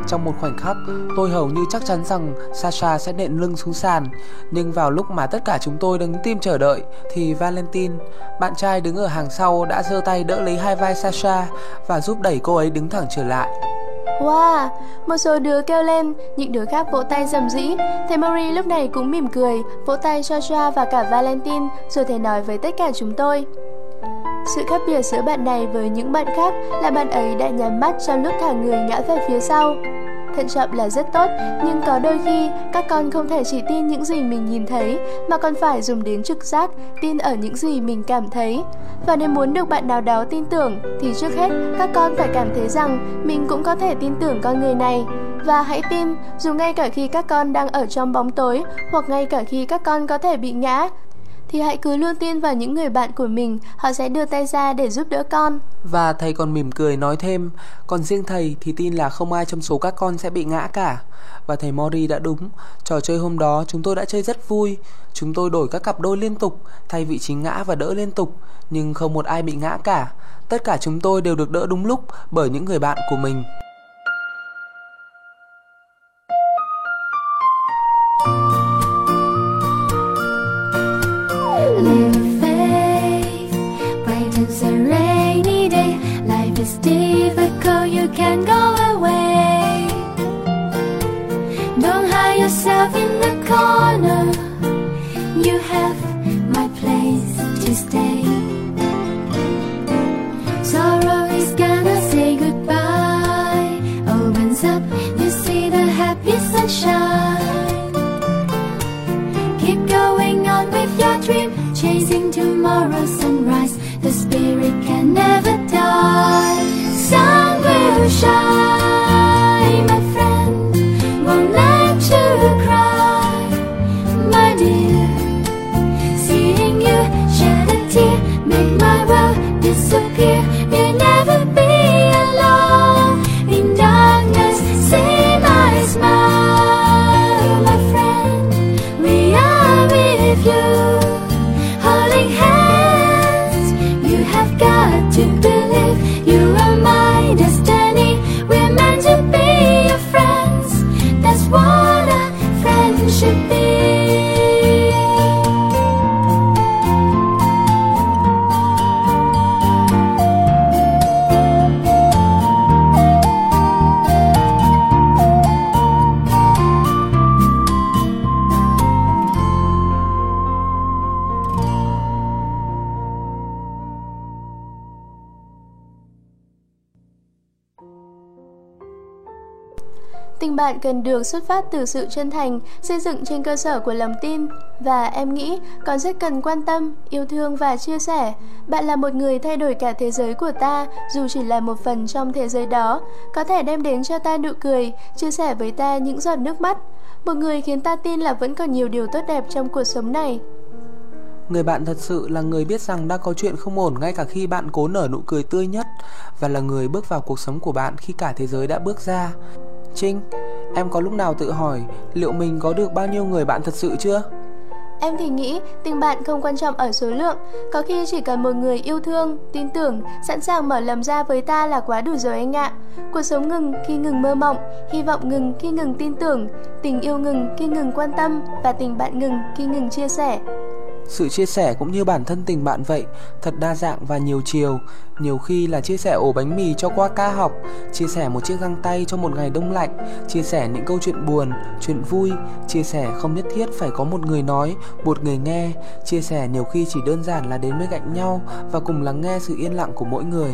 Trong một khoảnh khắc, tôi hầu như chắc chắn rằng Sasha sẽ nện lưng xuống sàn, nhưng vào lúc mà tất cả chúng tôi đứng tim chờ đợi thì Valentine, bạn trai đứng ở hàng sau, đã giơ tay đỡ lấy hai vai Sasha và giúp đẩy cô ấy đứng thẳng trở lại. Wow, một số đứa kêu lên, những đứa khác vỗ tay rầm rĩ. Thầy Mori lúc này cũng mỉm cười, vỗ tay cho Sasha và cả Valentine, rồi thầy nói với tất cả chúng tôi. Sự khác biệt giữa bạn này với những bạn khác là bạn ấy đã nhắm mắt trong lúc thả người ngã về phía sau. Thận trọng là rất tốt, nhưng có đôi khi các con không thể chỉ tin những gì mình nhìn thấy, mà còn phải dùng đến trực giác, tin ở những gì mình cảm thấy. Và nếu muốn được bạn nào đó tin tưởng, thì trước hết các con phải cảm thấy rằng mình cũng có thể tin tưởng con người này. Và hãy tin, dù ngay cả khi các con đang ở trong bóng tối, hoặc ngay cả khi các con có thể bị ngã, thì hãy cứ luôn tin vào những người bạn của mình, họ sẽ đưa tay ra để giúp đỡ con. Và thầy còn mỉm cười nói thêm, còn riêng thầy thì tin là không ai trong số các con sẽ bị ngã cả. Và thầy Mori đã đúng, trò chơi hôm đó chúng tôi đã chơi rất vui. Chúng tôi đổi các cặp đôi liên tục, thay vị trí ngã và đỡ liên tục, nhưng không một ai bị ngã cả. Tất cả chúng tôi đều được đỡ đúng lúc bởi những người bạn của mình. difficult, you can go away. Don't hide yourself in the corner. You have my place to stay. Sorrow is gonna say goodbye. Opens up, you see the happy sunshine. Keep going on with your dream, chasing tomorrow's sunrise. The spirit can never die. Sun will shine, my friend. Won't let you cry, my dear. Seeing you shed a tear, make my world disappear. You'll never be alone in darkness. See my smile, my friend. We are with you, holding hands. You have got to believe you are my destiny. We're meant to be your friends. That's what a friend should be. Tình bạn cần được xuất phát từ sự chân thành, xây dựng trên cơ sở của lòng tin. Và em nghĩ còn rất cần quan tâm, yêu thương và chia sẻ. Bạn là một người thay đổi cả thế giới của ta, dù chỉ là một phần trong thế giới đó. Có thể đem đến cho ta nụ cười, chia sẻ với ta những giọt nước mắt. Một người khiến ta tin là vẫn còn nhiều điều tốt đẹp trong cuộc sống này. Người bạn thật sự là người biết rằng đang có chuyện không ổn ngay cả khi bạn cố nở nụ cười tươi nhất. Và là người bước vào cuộc sống của bạn khi cả thế giới đã bước ra. Trinh, em có lúc nào tự hỏi liệu mình có được bao nhiêu người bạn thật sự chưa? Em thì nghĩ tình bạn không quan trọng ở số lượng. Có khi chỉ cần một người yêu thương, tin tưởng, sẵn sàng mở lòng ra với ta là quá đủ rồi anh ạ. Cuộc sống ngừng khi ngừng mơ mộng, hy vọng ngừng khi ngừng tin tưởng, tình yêu ngừng khi ngừng quan tâm và tình bạn ngừng khi ngừng chia sẻ. Sự chia sẻ cũng như bản thân tình bạn vậy, thật đa dạng và nhiều chiều. Nhiều khi là chia sẻ ổ bánh mì cho qua ca học, chia sẻ một chiếc găng tay cho một ngày đông lạnh, chia sẻ những câu chuyện buồn, chuyện vui. Chia sẻ không nhất thiết phải có một người nói, một người nghe. Chia sẻ nhiều khi chỉ đơn giản là đến bên cạnh nhau và cùng lắng nghe sự yên lặng của mỗi người.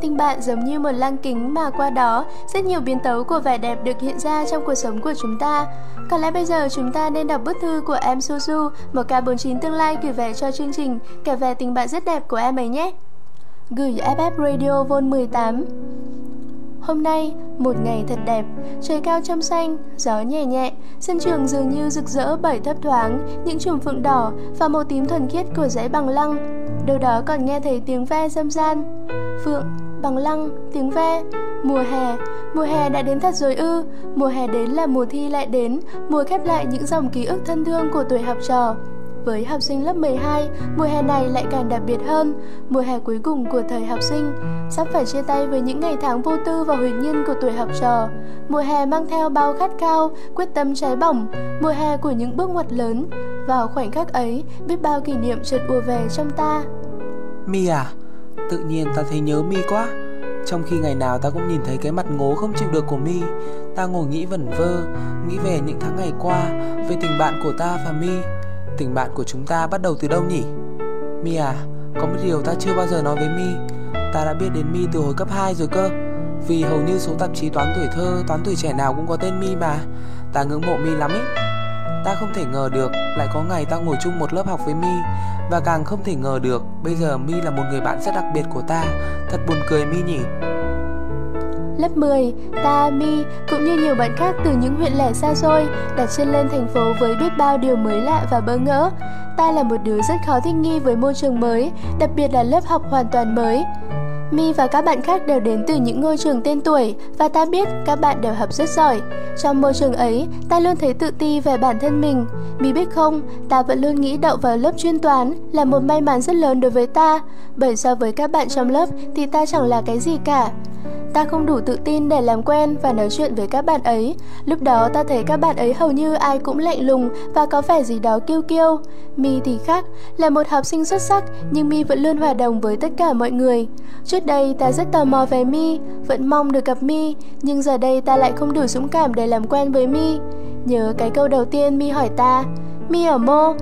Tình bạn giống như một lăng kính mà qua đó rất nhiều biến tấu của vẻ đẹp được hiện ra trong cuộc sống của chúng ta. Có lẽ bây giờ chúng ta nên đọc bức thư của em Suzu, một K bốn chín tương lai gửi về cho chương trình, kể về tình bạn rất đẹp của em ấy nhé. Gửi ép ép Radio Vol mười tám. Hôm nay, một ngày thật đẹp, trời cao trong xanh, gió nhẹ nhẹ, sân trường dường như rực rỡ bởi thấp thoáng, những chùm phượng đỏ và màu tím thuần khiết của dãy bằng lăng. Đâu đó còn nghe thấy tiếng ve râm ran. Phượng, bằng lăng, tiếng ve, mùa hè, mùa hè đã đến thật rồi ư, mùa hè đến là mùa thi lại đến, mùa khép lại những dòng ký ức thân thương của tuổi học trò. Với học sinh lớp mười hai, mùa hè này lại càng đặc biệt hơn, mùa hè cuối cùng của thời học sinh, sắp phải chia tay với những ngày tháng vô tư và huyền nhiên của tuổi học trò. Mùa hè mang theo bao khát khao, quyết tâm cháy bỏng, mùa hè của những bước ngoặt lớn. Vào khoảnh khắc ấy, biết bao kỷ niệm chợt ùa về trong ta. Mi à, tự nhiên ta thấy nhớ Mi quá. Trong khi ngày nào ta cũng nhìn thấy cái mặt ngố không chịu được của Mi, ta ngồi nghĩ vẩn vơ, nghĩ về những tháng ngày qua, về tình bạn của ta và Mi. Tình bạn của chúng ta bắt đầu từ đâu nhỉ? Mi à, có một điều ta chưa bao giờ nói với Mi. Ta đã biết đến Mi từ hồi cấp hai rồi cơ. Vì hầu như số tạp chí toán tuổi thơ, toán tuổi trẻ nào cũng có tên Mi mà. Ta ngưỡng mộ Mi lắm ý. Ta không thể ngờ được lại có ngày ta ngồi chung một lớp học với Mi. Và càng không thể ngờ được bây giờ Mi là một người bạn rất đặc biệt của ta. Thật buồn cười Mi nhỉ. Lớp mười, ta, Mi cũng như nhiều bạn khác từ những huyện lẻ xa xôi đặt chân lên thành phố với biết bao điều mới lạ và bỡ ngỡ. Ta là một đứa rất khó thích nghi với môi trường mới, đặc biệt là lớp học hoàn toàn mới. Mi và các bạn khác đều đến từ những ngôi trường tên tuổi và ta biết các bạn đều học rất giỏi. Trong môi trường ấy, ta luôn thấy tự ti về bản thân mình. Mi biết không, ta vẫn luôn nghĩ đậu vào lớp chuyên toán là một may mắn rất lớn đối với ta, bởi so với các bạn trong lớp thì ta chẳng là cái gì cả. Ta không đủ tự tin để làm quen và nói chuyện với các bạn ấy. Lúc đó ta thấy các bạn ấy hầu như ai cũng lạnh lùng và có vẻ gì đó kiêu kiêu. Mi thì khác, là một học sinh xuất sắc nhưng Mi vẫn luôn hòa đồng với tất cả mọi người. Trước đây ta rất tò mò về Mi, vẫn mong được gặp Mi, nhưng giờ đây ta lại không đủ dũng cảm để làm quen với Mi. Nhớ cái câu đầu tiên Mi hỏi ta, Mi ở mô?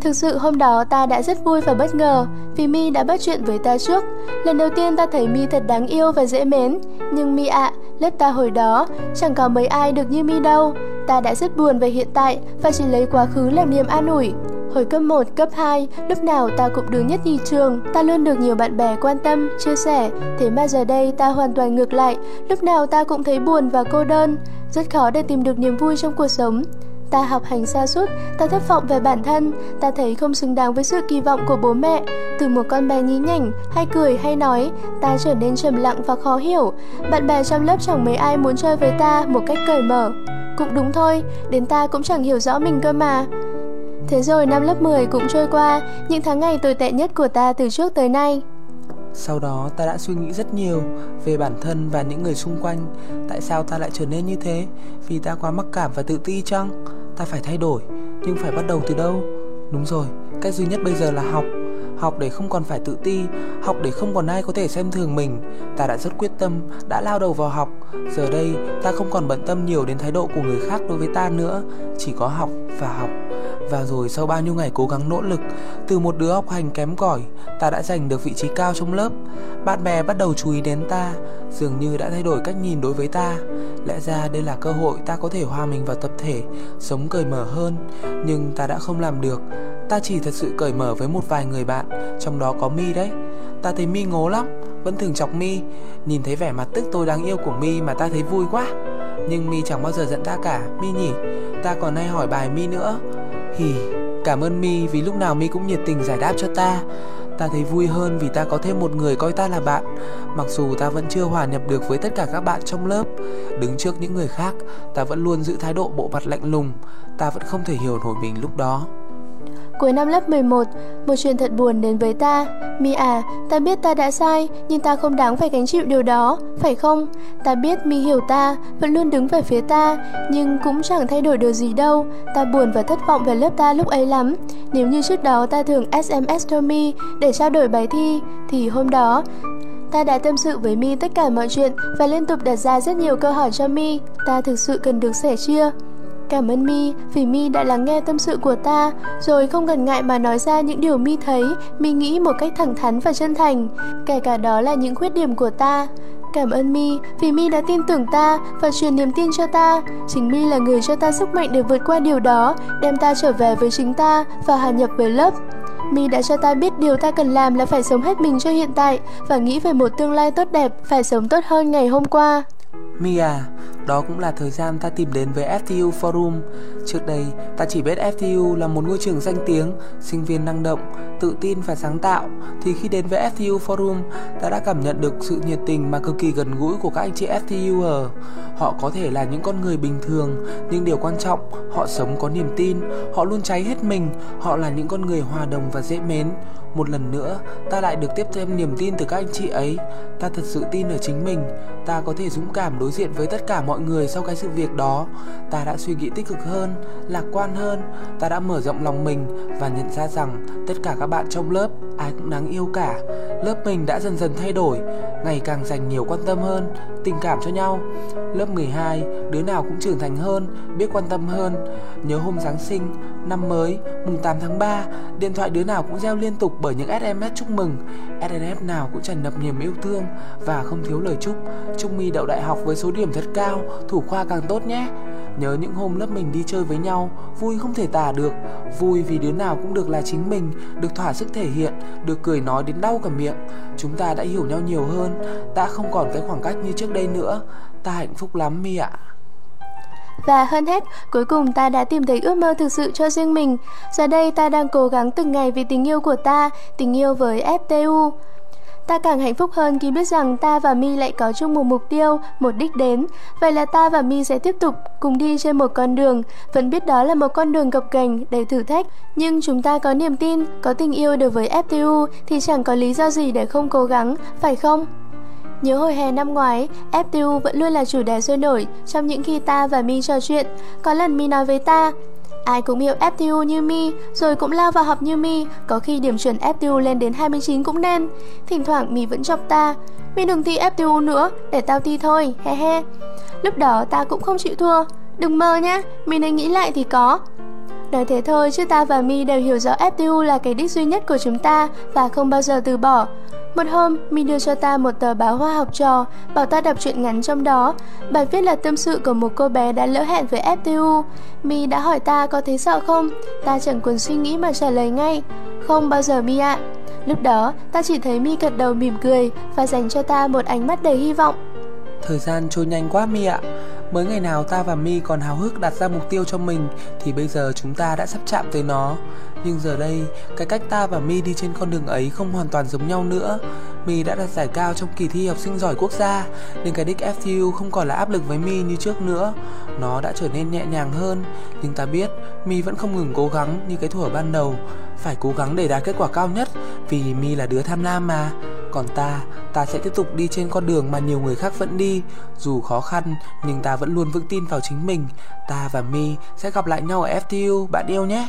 Thực sự hôm đó ta đã rất vui và bất ngờ vì Mi đã bắt chuyện với ta trước. Lần đầu tiên ta thấy Mi thật đáng yêu và dễ mến. Nhưng Mi ạ, à, lớp ta hồi đó chẳng có mấy ai được như Mi đâu. Ta đã rất buồn về hiện tại và chỉ lấy quá khứ làm niềm an ủi. Hồi cấp một, cấp hai, lúc nào ta cũng đứng nhất nhì trường. Ta luôn được nhiều bạn bè quan tâm, chia sẻ. Thế mà giờ đây ta hoàn toàn ngược lại. Lúc nào ta cũng thấy buồn và cô đơn. Rất khó để tìm được niềm vui trong cuộc sống. Ta học hành sa sút, ta thất vọng về bản thân, ta thấy không xứng đáng với sự kỳ vọng của bố mẹ. Từ một con bé nhí nhảnh, hay cười hay nói, ta trở nên trầm lặng và khó hiểu. Bạn bè trong lớp chẳng mấy ai muốn chơi với ta một cách cởi mở. Cũng đúng thôi, đến ta cũng chẳng hiểu rõ mình cơ mà. Thế rồi năm lớp mười cũng trôi qua, những tháng ngày tồi tệ nhất của ta từ trước tới nay. Sau đó ta đã suy nghĩ rất nhiều về bản thân và những người xung quanh. Tại sao ta lại trở nên như thế? Vì ta quá mặc cảm và tự ti chăng? Ta phải thay đổi, nhưng phải bắt đầu từ đâu? Đúng rồi, cách duy nhất bây giờ là học. Học để không còn phải tự ti, học để không còn ai có thể xem thường mình. Ta đã rất quyết tâm, đã lao đầu vào học. Giờ đây, ta không còn bận tâm nhiều đến thái độ của người khác đối với ta nữa. Chỉ có học và học. Và rồi sau bao nhiêu ngày cố gắng nỗ lực, từ một đứa học hành kém cỏi, ta đã giành được vị trí cao trong lớp. Bạn bè bắt đầu chú ý đến ta, dường như đã thay đổi cách nhìn đối với ta. Lẽ ra đây là cơ hội ta có thể hòa mình vào tập thể, sống cởi mở hơn. Nhưng ta đã không làm được. Ta chỉ thật sự cởi mở với một vài người bạn, trong đó có Mi đấy. Ta thấy Mi ngố lắm, vẫn thường chọc Mi. Nhìn thấy vẻ mặt tức tối đáng yêu của Mi mà ta thấy vui quá. Nhưng Mi chẳng bao giờ giận ta cả, Mi nhỉ? Ta còn hay hỏi bài Mi nữa. Hì, cảm ơn Mi vì lúc nào Mi cũng nhiệt tình giải đáp cho ta. Ta thấy vui hơn vì ta có thêm một người coi ta là bạn. Mặc dù ta vẫn chưa hòa nhập được với tất cả các bạn trong lớp. Đứng trước những người khác, ta vẫn luôn giữ thái độ bộ mặt lạnh lùng. Ta vẫn không thể hiểu nổi mình lúc đó. Cuối năm lớp mười một, một chuyện thật buồn đến với ta. Mi à, ta biết ta đã sai, nhưng ta không đáng phải gánh chịu điều đó, phải không? Ta biết Mi hiểu ta, vẫn luôn đứng về phía ta, nhưng cũng chẳng thay đổi điều gì đâu. Ta buồn và thất vọng về lớp ta lúc ấy lắm. Nếu như trước đó ta thường ét em ét cho Mi để trao đổi bài thi, thì hôm đó ta đã tâm sự với Mi tất cả mọi chuyện và liên tục đặt ra rất nhiều câu hỏi cho Mi. Ta thực sự cần được sẻ chia. Cảm ơn Mi vì Mi đã lắng nghe tâm sự của ta, rồi không ngần ngại mà nói ra những điều Mi thấy, Mi nghĩ một cách thẳng thắn và chân thành, kể cả đó là những khuyết điểm của ta. Cảm ơn Mi vì Mi đã tin tưởng ta và truyền niềm tin cho ta. Chính Mi là người cho ta sức mạnh để vượt qua điều đó, đem ta trở về với chính ta và hòa nhập với lớp. Mi đã cho ta biết điều ta cần làm là phải sống hết mình cho hiện tại và nghĩ về một tương lai tốt đẹp, phải sống tốt hơn ngày hôm qua. Mi à, đó cũng là thời gian ta tìm đến với ép tê u Forum. Trước đây, ta chỉ biết ép tê u là một ngôi trường danh tiếng, sinh viên năng động, tự tin và sáng tạo. Thì khi đến với ép tê u Forum, ta đã cảm nhận được sự nhiệt tình mà cực kỳ gần gũi của các anh chị ép tê u. Họ có thể là những con người bình thường, nhưng điều quan trọng, họ sống có niềm tin, họ luôn cháy hết mình, họ là những con người hòa đồng và dễ mến. Một lần nữa, ta lại được tiếp thêm niềm tin từ các anh chị ấy. Ta thật sự tin ở chính mình, ta có thể dũng cảm đối diện với tất cả mọi người sau cái sự việc đó. Ta đã suy nghĩ tích cực hơn, lạc quan hơn, ta đã mở rộng lòng mình và nhận ra rằng tất cả các bạn trong lớp ai cũng đáng yêu cả. Lớp mình đã dần dần thay đổi, ngày càng dành nhiều quan tâm hơn, tình cảm cho nhau. Lớp mười hai, đứa nào cũng trưởng thành hơn, biết quan tâm hơn. Nhớ hôm Giáng sinh, năm mới, mùng tám tháng ba, điện thoại đứa nào cũng reo liên tục bởi những ét em ét chúc mừng. ét em ét nào cũng tràn ngập niềm yêu thương và không thiếu lời chúc. Chúc Mi đậu đại học với số điểm thật cao, thủ khoa càng tốt nhé. Nhớ những hôm lớp mình đi chơi với nhau, vui không thể tả được. Vui vì đứa nào cũng được là chính mình, được thỏa sức thể hiện, được cười nói đến đau cả miệng. Chúng ta đã hiểu nhau nhiều hơn, ta không còn cái khoảng cách như trước đây nữa. Ta hạnh phúc lắm Mi ạ. Và hơn hết, cuối cùng ta đã tìm thấy ước mơ thực sự cho riêng mình. Giờ đây ta đang cố gắng từng ngày vì tình yêu của ta, tình yêu với ép tê u. Ta càng hạnh phúc hơn khi biết rằng ta và Mi lại có chung một mục tiêu, một đích đến. Vậy là ta và Mi sẽ tiếp tục cùng đi trên một con đường. Vẫn biết đó là một con đường gập ghềnh, đầy thử thách. Nhưng chúng ta có niềm tin, có tình yêu đối với ép tê u thì chẳng có lý do gì để không cố gắng, phải không? Nhớ hồi hè năm ngoái, ép tê u vẫn luôn là chủ đề sôi nổi trong những khi ta và Mi trò chuyện. Có lần Mi nói với ta, ai cũng yêu ép tê u như Mi, rồi cũng lao vào học như Mi, có khi điểm chuẩn ép tê u lên đến hai mươi chín cũng nên. Thỉnh thoảng Mi vẫn chọc ta, Mi đừng thi ép tê u nữa, để tao thi thôi, he he. Lúc đó ta cũng không chịu thua, đừng mơ nhá, Mi nên nghĩ lại thì có. Nói thế thôi chứ ta và Mi đều hiểu rõ ép tê u là cái đích duy nhất của chúng ta và không bao giờ từ bỏ. Một hôm, Mi đưa cho ta một tờ báo hoa học trò, bảo ta đọc truyện ngắn trong đó. Bài viết là tâm sự của một cô bé đã lỡ hẹn với ép tê u. Mi đã hỏi ta có thấy sợ không? Ta chẳng cần suy nghĩ mà trả lời ngay. Không bao giờ Mi ạ. À. Lúc đó, ta chỉ thấy Mi gật đầu mỉm cười và dành cho ta một ánh mắt đầy hy vọng. Thời gian trôi nhanh quá Mi ạ. À. Mới ngày nào ta và Mi còn háo hức đặt ra mục tiêu cho mình thì bây giờ chúng ta đã sắp chạm tới nó. Nhưng giờ đây, cái cách ta và Mi đi trên con đường ấy không hoàn toàn giống nhau nữa. Mi đã đạt giải cao trong kỳ thi học sinh giỏi quốc gia, nên cái đích ép tê u không còn là áp lực với Mi như trước nữa. Nó đã trở nên nhẹ nhàng hơn, nhưng ta biết Mi vẫn không ngừng cố gắng như cái thuở ban đầu. Phải cố gắng để đạt kết quả cao nhất, vì Mi là đứa tham lam mà. Còn ta, ta sẽ tiếp tục đi trên con đường mà nhiều người khác vẫn đi. Dù khó khăn, nhưng ta vẫn luôn vững tin vào chính mình. Ta và Mi sẽ gặp lại nhau ở ép tê u, bạn yêu nhé.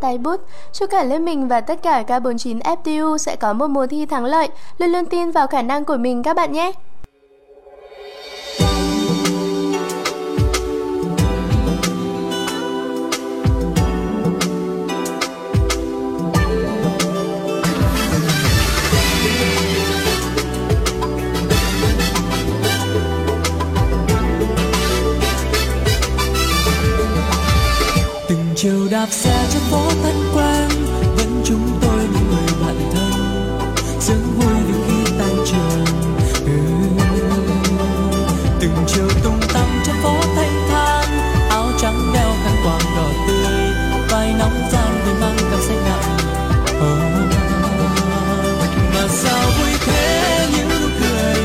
Tay bút, chúc cả lớp mình và tất cả K bốn mươi chín ép tê u sẽ có một mùa thi thắng lợi. Luôn luôn tin vào khả năng của mình các bạn nhé. Chiều đạp xe trên phố Tân Quang vẫn chúng tôi những người bạn thân, sướng vui vì khi tan trường. Ừ. Từng chiều tung tăng trên phố Thanh Thang, áo trắng đeo khăn quàng đỏ tươi, vai nóng gian vì mang cặp sách nặng. Ờ. Mà sao vui thế những nụ cười,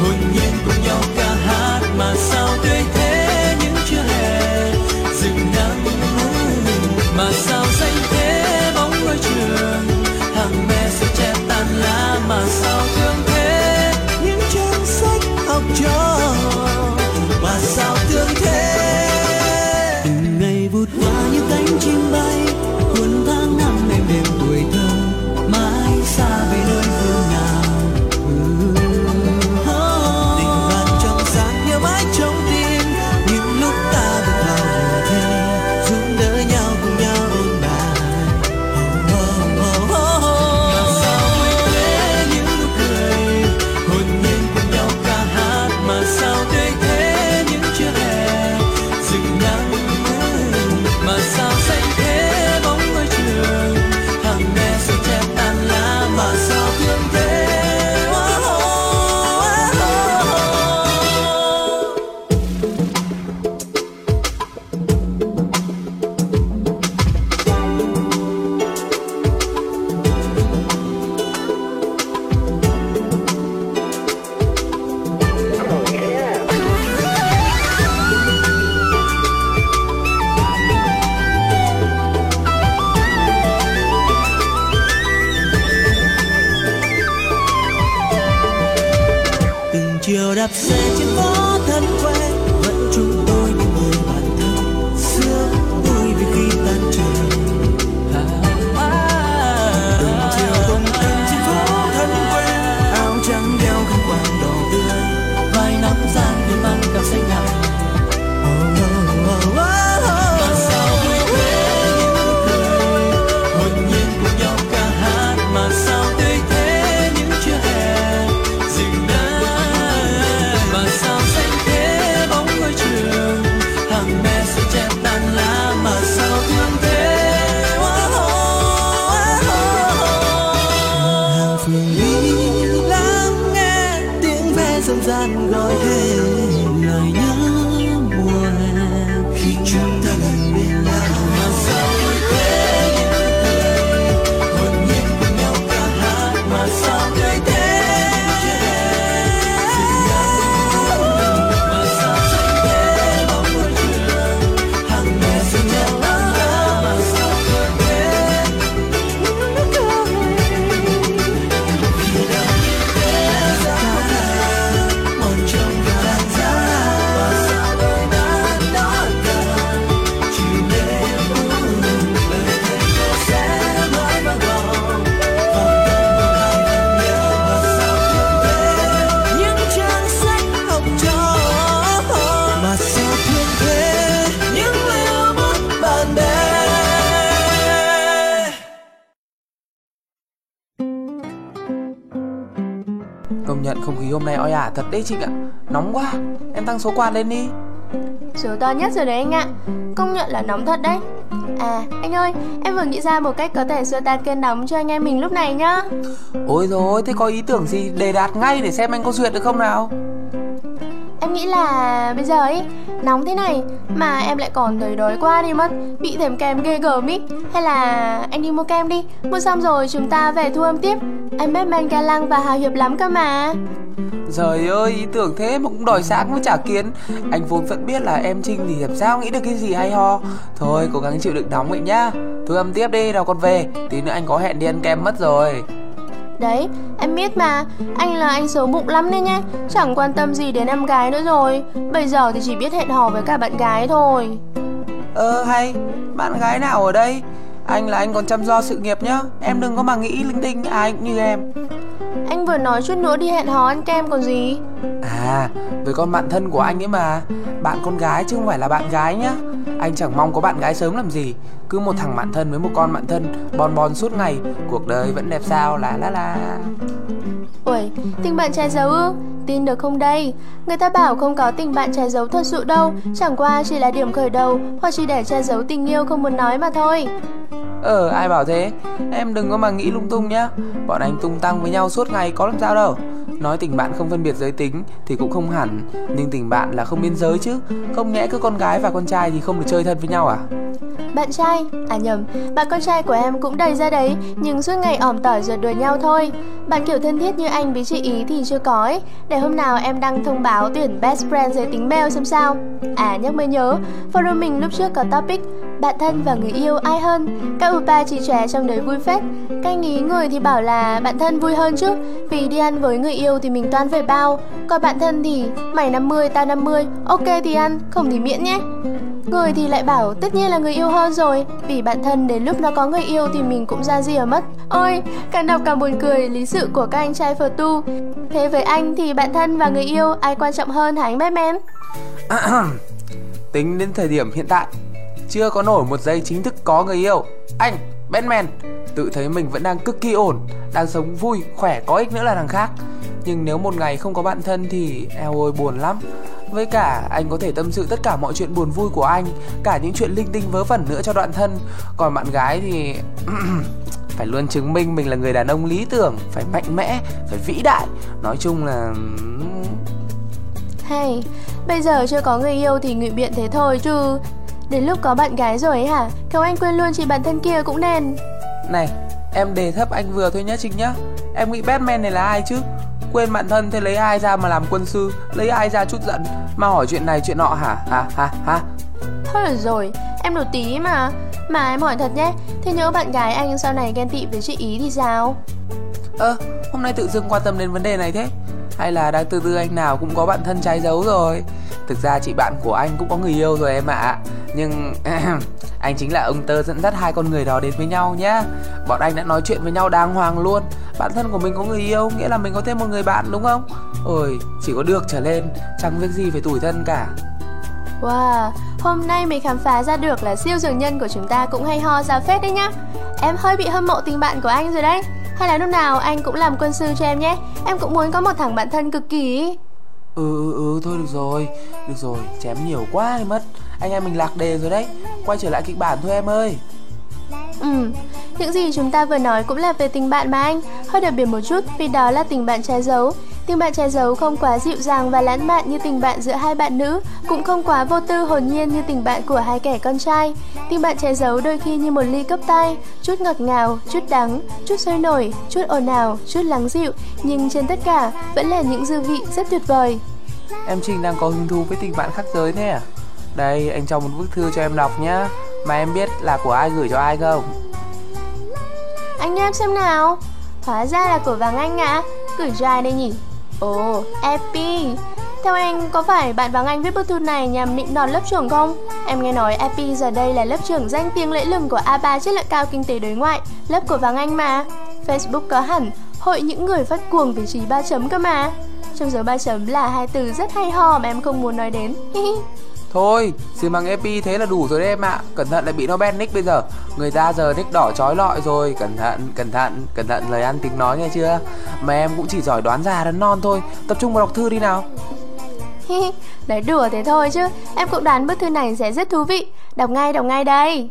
hồn nhiên cùng nhau ca hát mà sao tươi thế những chưa hề dừng nắng. Mà sao xanh thế bóng ngôi trường, hàng me sẽ che tan lá mà sao thương thế những trang sách học trò, mà sao thương thế. Từng ngày vụt qua những cánh chim bay, cuốn tháng năm em đêm tuổi thơ, mãi xa về nơi phương nào. Tình bạn trong sáng như mãi trong tim, những lúc ta được làm người thế, giúp đỡ nhau. Mà Lạnh không khí hôm nay oi ả thật đấy chị ạ. Nóng quá, em tăng số quạt lên đi. Số to nhất rồi đấy anh ạ. Công nhận là nóng thật đấy. À anh ơi, em vừa nghĩ ra một cách có thể xua tan cơn nóng cho anh em mình lúc này nhá. Ôi rồi, thế có ý tưởng gì đề đạt ngay để xem anh có duyệt được không nào. Em nghĩ là bây giờ ấy, nóng thế này mà em lại còn thấy đói quá đi mất, bị thèm kem ghê gớm ý. Hay là anh đi mua kem đi, mua xong rồi chúng ta về thu âm tiếp. Anh Batman ga lăng và hào hiệp lắm cơ mà. Trời ơi, ý tưởng thế mà cũng đòi sáng mới trả kiến. Anh vốn vẫn biết là em Trinh thì hiệp sao nghĩ được cái gì hay ho. Thôi cố gắng chịu đựng nóng vậy nhá. Thu âm tiếp đi, nào con về. Tí nữa anh có hẹn đi ăn kem mất rồi. Đấy, em biết mà, anh là anh xấu bụng lắm đấy nhé. Chẳng quan tâm gì đến em gái nữa rồi. Bây giờ thì chỉ biết hẹn hò với cả bạn gái thôi. Ờ hay, bạn gái nào ở đây? Anh là anh còn chăm lo sự nghiệp nhá. Em đừng có mà nghĩ linh tinh, ai cũng như em. Anh vừa nói chút nữa đi hẹn hò ăn kem còn gì. À, với con bạn thân của anh ấy mà. Bạn con gái chứ không phải là bạn gái nhá. Anh chẳng mong có bạn gái sớm làm gì. Cứ một thằng bạn thân với một con bạn thân bon bon suốt ngày, cuộc đời vẫn đẹp sao là la la. Ôi, tình bạn trai giấu ư? Tin được không đây? Người ta bảo không có tình bạn trai giấu thật sự đâu. Chẳng qua chỉ là điểm khởi đầu, hoặc chỉ để trai giấu tình yêu không muốn nói mà thôi. Ờ, ai bảo thế? Em đừng có mà nghĩ lung tung nhá. Bọn anh tung tăng với nhau suốt ngày có làm sao đâu. Nói tình bạn không phân biệt giới tính thì cũng không hẳn, nhưng tình bạn là không biên giới chứ. Không nhẽ cứ con gái và con trai thì không được chơi thân với nhau à? Bạn trai, à nhầm, bạn con trai của em cũng đầy ra đấy, nhưng suốt ngày ỏm tỏi rượt đuổi nhau thôi. Bạn kiểu thân thiết như anh với chị ý thì chưa có ấy. Để hôm nào em đăng thông báo tuyển best friend giới tính male xem sao. À nhắc mới nhớ, forum mình lúc trước có topic bạn thân và người yêu ai hơn. Các upa chỉ trẻ trong đời vui phết. Các anh ý người thì bảo là bạn thân vui hơn chứ, vì đi ăn với người yêu thì mình toan về bao. Còn bạn thân thì mày năm mươi tao năm mươi, ok thì ăn, không thì miễn nhé. Người thì lại bảo tất nhiên là người yêu hơn rồi, vì bạn thân đến lúc nó có người yêu thì mình cũng ra rìa mất. Ôi, càng đọc càng buồn cười lý sự của các anh trai phở tu. Thế với anh thì bạn thân và người yêu ai quan trọng hơn hả anh Batman? Tính đến thời điểm hiện tại, chưa có nổi một giây chính thức có người yêu. Anh, Batman, tự thấy mình vẫn đang cực kỳ ổn, đang sống vui, khỏe, có ích nữa là đằng khác. Nhưng nếu một ngày không có bạn thân thì eo ơi buồn lắm. Với cả anh có thể tâm sự tất cả mọi chuyện buồn vui của anh, cả những chuyện linh tinh vớ vẩn nữa cho đoạn thân. Còn bạn gái thì phải luôn chứng minh mình là người đàn ông lý tưởng, phải mạnh mẽ, phải vĩ đại. Nói chung là... Hay, bây giờ chưa có người yêu thì ngụy biện thế thôi chứ. Đến lúc có bạn gái rồi ấy hả? Khéo anh quên luôn chị bạn thân kia cũng nên. Này, em đề thấp anh vừa thôi nhá Trinh nhá. Em nghĩ Batman này là ai chứ? Quên bạn thân thế lấy ai ra mà làm quân sư, lấy ai ra chút giận mà hỏi chuyện này chuyện nọ hả? Hả hả hả? Thôi được rồi, em nổi tí mà. Mà em hỏi thật nhé, thế nhớ bạn gái anh sau này ghen tị với chị ý thì sao? Ơ, ờ, hôm nay tự dưng quan tâm đến vấn đề này thế? Hay là đang từ từ anh nào cũng có bạn thân trái dấu rồi? Thực ra chị bạn của anh cũng có người yêu rồi em ạ. À. Nhưng anh chính là ông tơ dẫn dắt hai con người đó đến với nhau nhá. Bọn anh đã nói chuyện với nhau đàng hoàng luôn. Bạn thân của mình có người yêu, nghĩa là mình có thêm một người bạn đúng không? Ôi, chỉ có được trở lên, chẳng việc gì phải tủi thân cả. Wow, hôm nay mình khám phá ra được là siêu dường nhân của chúng ta cũng hay ho ra phết đấy nhá. Em hơi bị hâm mộ tình bạn của anh rồi đấy. Hay là lúc nào anh cũng làm quân sư cho em nhé. Em cũng muốn có một thằng bạn thân cực kỳ. Ừ ừ ừ thôi được rồi. Được rồi, chém nhiều quá hay mất. Anh em mình lạc đề rồi đấy. Quay trở lại kịch bản thôi em ơi. Ừ, những gì chúng ta vừa nói cũng là về tình bạn mà anh. Hơi đặc biệt một chút vì đó là tình bạn trái dấu. Tình bạn trái dấu không quá dịu dàng và lãng mạn như tình bạn giữa hai bạn nữ, cũng không quá vô tư hồn nhiên như tình bạn của hai kẻ con trai. Tình bạn trái dấu đôi khi như một ly cốc tai, chút ngọt ngào, chút đắng, chút sôi nổi, chút ồn ào, chút lắng dịu, nhưng trên tất cả vẫn là những dư vị rất tuyệt vời. Em Trinh đang có hứng thú với tình bạn khác giới thế à? Đây, anh cho một bức thư cho em đọc nhá. Mà em biết là của ai gửi cho ai không? Anh nhớ xem nào. Hóa ra là của Vàng Anh ạ. À? Gửi cho ai đây nhỉ? Ồ, oh, Epi. Theo anh, có phải bạn Vàng Anh viết bức thư này nhằm nịnh đòn lớp trưởng không? Em nghe nói Epi giờ đây là lớp trưởng danh tiếng lẫy lừng của a ba chất lượng cao kinh tế đối ngoại, lớp của Vàng Anh mà. Facebook có hẳn hội những người phát cuồng vị trí ba chấm cơ mà. Trong giới ba chấm là hai từ rất hay ho mà em không muốn nói đến. Thôi, xì bằng Epi thế là đủ rồi đấy em ạ. Cẩn thận lại bị nó ban nick bây giờ. Người ta giờ nick đỏ trói lọi rồi. Cẩn thận, cẩn thận, cẩn thận lời ăn tính nói nghe chưa. Mà em cũng chỉ giỏi đoán già đoán non thôi. Tập trung vào đọc thư đi nào. Nói đùa thế thôi chứ em cũng đoán bức thư này sẽ rất thú vị. Đọc ngay, đọc ngay đây.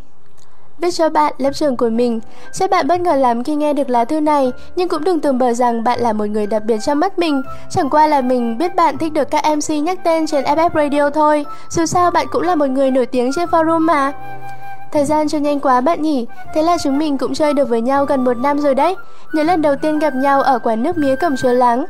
Viết cho bạn lớp trường của mình. Chắc bạn bất ngờ lắm khi nghe được lá thư này, nhưng cũng đừng tưởng bờ rằng bạn là một người đặc biệt trong mắt mình. Chẳng qua là mình biết bạn thích được các em xê nhắc tên trên ép ép Radio thôi. Dù sao bạn cũng là một người nổi tiếng trên forum mà. Thời gian trôi nhanh quá bạn nhỉ. Thế là chúng mình cũng chơi được với nhau gần một năm rồi đấy. Nhớ lần đầu tiên gặp nhau ở quán nước mía cổng chùa Láng,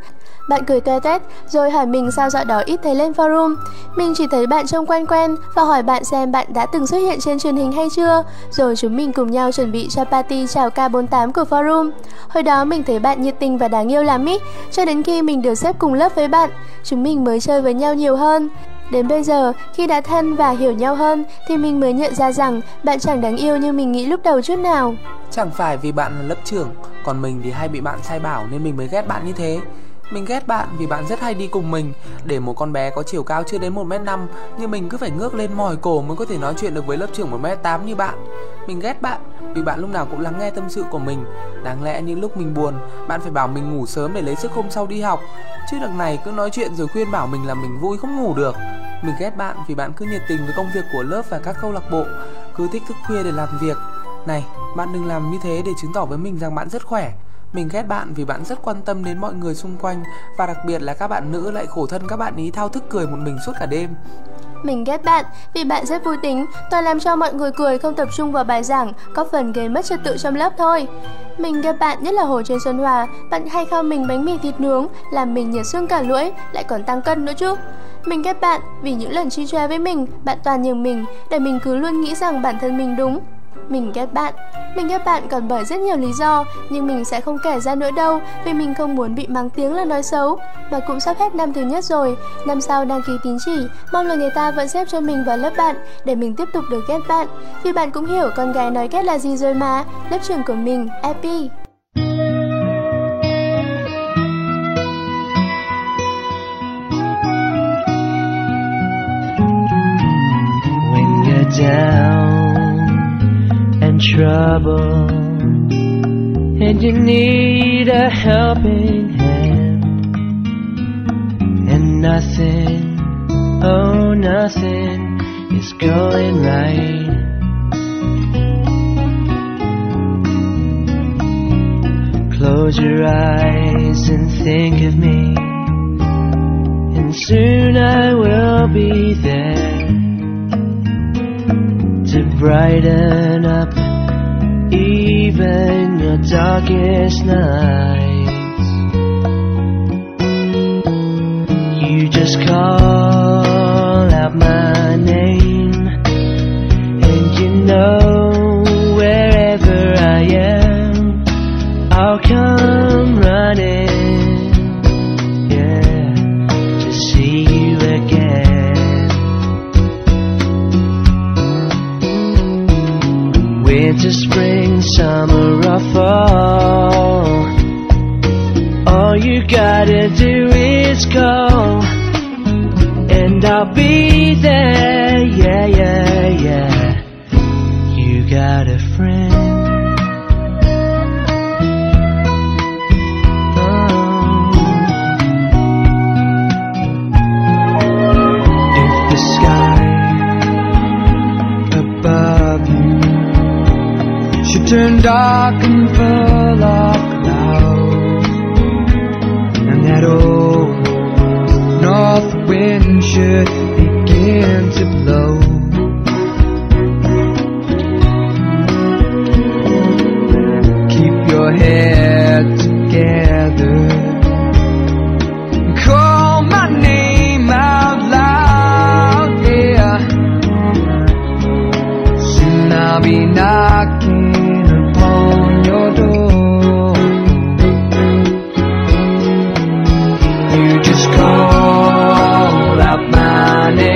bạn cười toe toét rồi hỏi mình sao dạo đó ít thấy lên forum. Mình chỉ thấy bạn trông quen quen và hỏi bạn xem bạn đã từng xuất hiện trên truyền hình hay chưa. Rồi chúng mình cùng nhau chuẩn bị cho party chào ca bốn tám của forum. Hồi đó mình thấy bạn nhiệt tình và đáng yêu lắm ý. Cho đến khi mình được xếp cùng lớp với bạn, chúng mình mới chơi với nhau nhiều hơn. Đến bây giờ, khi đã thân và hiểu nhau hơn thì mình mới nhận ra rằng bạn chẳng đáng yêu như mình nghĩ lúc đầu chút nào. Chẳng phải vì bạn là lớp trưởng, còn mình thì hay bị bạn sai bảo nên mình mới ghét bạn như thế. Mình ghét bạn vì bạn rất hay đi cùng mình. Để một con bé có chiều cao chưa đến một mét năm nhưng mình cứ phải ngước lên mỏi cổ mới có thể nói chuyện được với lớp trưởng một mét tám như bạn. Mình ghét bạn vì bạn lúc nào cũng lắng nghe tâm sự của mình. Đáng lẽ những lúc mình buồn, bạn phải bảo mình ngủ sớm để lấy sức hôm sau đi học, chứ đằng này cứ nói chuyện rồi khuyên bảo mình là mình vui không ngủ được. Mình ghét bạn vì bạn cứ nhiệt tình với công việc của lớp và các câu lạc bộ, cứ thích thức khuya để làm việc. Này, bạn đừng làm như thế để chứng tỏ với mình rằng bạn rất khỏe. Mình ghét bạn vì bạn rất quan tâm đến mọi người xung quanh, và đặc biệt là các bạn nữ lại khổ thân các bạn ý thao thức cười một mình suốt cả đêm. Mình ghét bạn vì bạn rất vui tính, toàn làm cho mọi người cười không tập trung vào bài giảng, có phần gây mất trật tự trong lớp thôi. Mình ghét bạn nhất là hồi trên Xuân Hòa, bạn hay khao mình bánh mì thịt nướng, làm mình nhiệt xương cả lưỡi, lại còn tăng cân nữa chứ. Mình ghét bạn vì những lần chi choe với mình, bạn toàn nhường mình, để mình cứ luôn nghĩ rằng bản thân mình đúng. Mình ghét bạn. Mình ghét bạn còn bởi rất nhiều lý do, nhưng mình sẽ không kể ra nữa đâu, vì mình không muốn bị mắng tiếng là nói xấu. Mà cũng sắp hết năm thứ nhất rồi, năm sau đăng ký tín chỉ, mong là người ta vẫn xếp cho mình vào lớp bạn để mình tiếp tục được ghét bạn. Vì bạn cũng hiểu con gái nói ghét là gì rồi mà. Lớp trưởng của mình, Epi. When you're down trouble and you need a helping hand and nothing, oh nothing is going right. Close your eyes and think of me and soon I will be there to brighten up even your darkest nights. You just call out my name, and you know wherever I am, I'll come running, yeah, to see you again. Winter, spring, summer or fall, all you gotta do is call, and I'll be there, yeah, yeah, yeah. You got a friend, oh. If the sky above you should turn dark and full of clouds, and that old north wind should begin to blow, keep your head together, call my name out loud, yeah, soon I'll be knocking on your door. You just call out my name.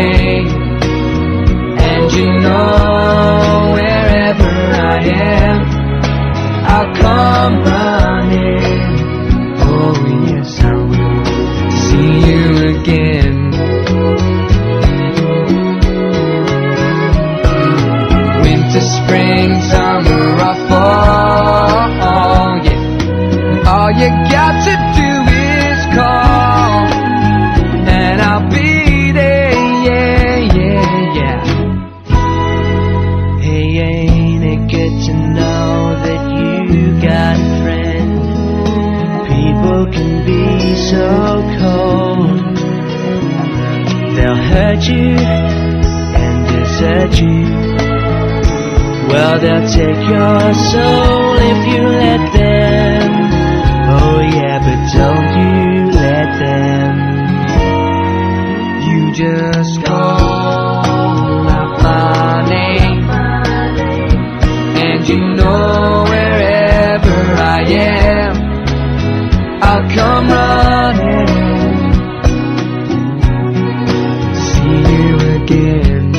hurt you and desert you. Well, they'll take your soul if you let them. Oh yeah, but don't you let them. You just call out my name, and you know wherever I am, I'll come running. See you again.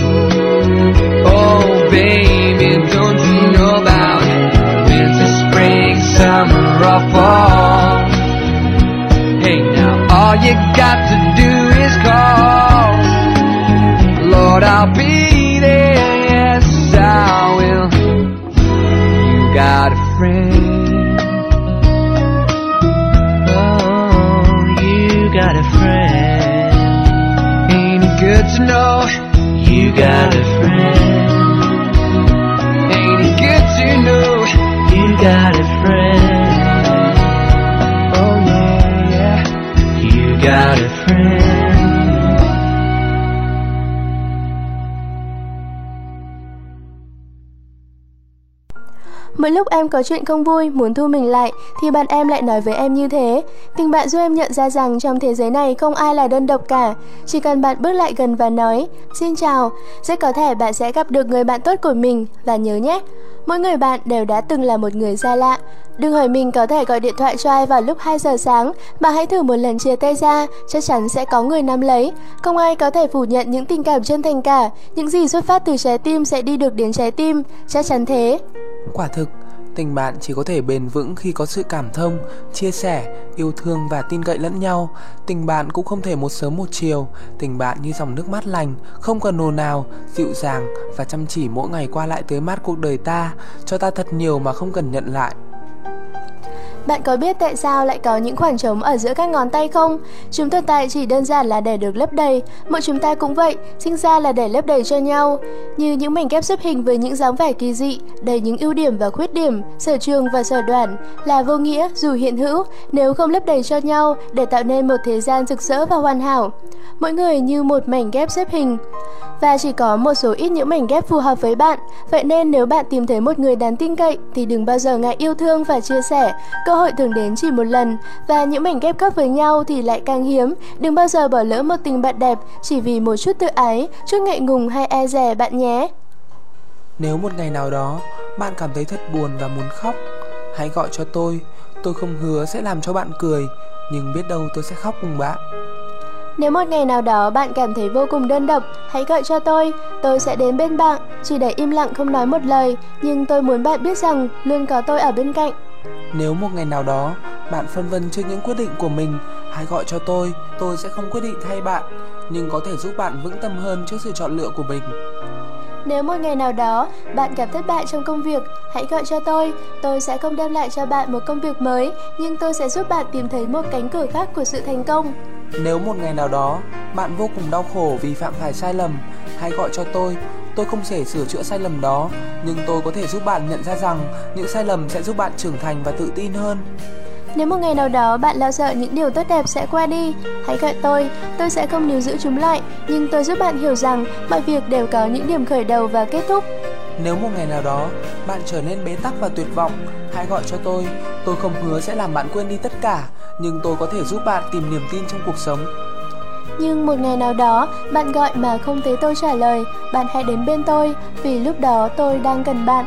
Oh baby, don't you know about it? Winter, spring, summer or fall. Hey now, all you got to do is call. Lord, I'll be there, yes I will. You got a friend. Oh, you got a friend. Ain't it good to know you got a friend? You know you got a friend. Oh yeah, yeah, you got a friend. Mỗi lúc em có chuyện không vui, muốn thu mình lại, thì bạn em lại nói với em như thế. Tình bạn giúp em nhận ra rằng trong thế giới này không ai là đơn độc cả. Chỉ cần bạn bước lại gần và nói xin chào, rất có thể bạn sẽ gặp được người bạn tốt của mình. Và nhớ nhé, mỗi người bạn đều đã từng là một người xa lạ. Đừng hỏi mình có thể gọi điện thoại cho ai vào lúc hai giờ sáng, mà hãy thử một lần chia tay ra, chắc chắn sẽ có người nắm lấy. Không ai có thể phủ nhận những tình cảm chân thành cả. Những gì xuất phát từ trái tim sẽ đi được đến trái tim, chắc chắn thế. Quả thực, tình bạn chỉ có thể bền vững khi có sự cảm thông, chia sẻ, yêu thương và tin cậy lẫn nhau. Tình bạn cũng không thể một sớm một chiều. Tình bạn như dòng nước mát lành, không cần ồn ào, dịu dàng và chăm chỉ mỗi ngày qua lại tưới mát cuộc đời ta, cho ta thật nhiều mà không cần nhận lại. Bạn có biết tại sao lại có những khoảng trống ở giữa các ngón tay không? Chúng tồn tại chỉ đơn giản là để được lấp đầy. Mỗi chúng ta cũng vậy, sinh ra là để lấp đầy cho nhau. Như những mảnh ghép xếp hình với những dáng vẻ kỳ dị, đầy những ưu điểm và khuyết điểm, sở trường và sở đoản, là vô nghĩa dù hiện hữu, nếu không lấp đầy cho nhau để tạo nên một thế gian rực rỡ và hoàn hảo. Mỗi người như một mảnh ghép xếp hình, và chỉ có một số ít những mảnh ghép phù hợp với bạn. Vậy nên nếu bạn tìm thấy một người đáng tin cậy thì đừng bao giờ ngại yêu thương và chia sẻ. Cơ hội thường đến chỉ một lần, và những mảnh ghép khớp với nhau thì lại càng hiếm. Đừng bao giờ bỏ lỡ một tình bạn đẹp chỉ vì một chút tự ái, chút ngại ngùng hay e dè bạn nhé. Nếu một ngày nào đó bạn cảm thấy thật buồn và muốn khóc, hãy gọi cho tôi. Tôi không hứa sẽ làm cho bạn cười, nhưng biết đâu tôi sẽ khóc cùng bạn. Nếu một ngày nào đó bạn cảm thấy vô cùng đơn độc, hãy gọi cho tôi, tôi sẽ đến bên bạn, chỉ để im lặng không nói một lời, nhưng tôi muốn bạn biết rằng luôn có tôi ở bên cạnh. Nếu một ngày nào đó bạn phân vân trước những quyết định của mình, hãy gọi cho tôi, tôi sẽ không quyết định thay bạn, nhưng có thể giúp bạn vững tâm hơn trước sự chọn lựa của mình. Nếu một ngày nào đó bạn gặp thất bại trong công việc, hãy gọi cho tôi, tôi sẽ không đem lại cho bạn một công việc mới, nhưng tôi sẽ giúp bạn tìm thấy một cánh cửa khác của sự thành công. Nếu một ngày nào đó bạn vô cùng đau khổ vì phạm phải sai lầm, hãy gọi cho tôi, tôi không thể sửa chữa sai lầm đó, nhưng tôi có thể giúp bạn nhận ra rằng những sai lầm sẽ giúp bạn trưởng thành và tự tin hơn. Nếu một ngày nào đó bạn lo sợ những điều tốt đẹp sẽ qua đi, hãy gọi tôi, tôi sẽ không níu giữ chúng lại, nhưng tôi giúp bạn hiểu rằng mọi việc đều có những điểm khởi đầu và kết thúc. Nếu một ngày nào đó bạn trở nên bế tắc và tuyệt vọng, hãy gọi cho tôi, tôi không hứa sẽ làm bạn quên đi tất cả, nhưng tôi có thể giúp bạn tìm niềm tin trong cuộc sống. Nhưng một ngày nào đó bạn gọi mà không thấy tôi trả lời, bạn hãy đến bên tôi, vì lúc đó tôi đang cần bạn.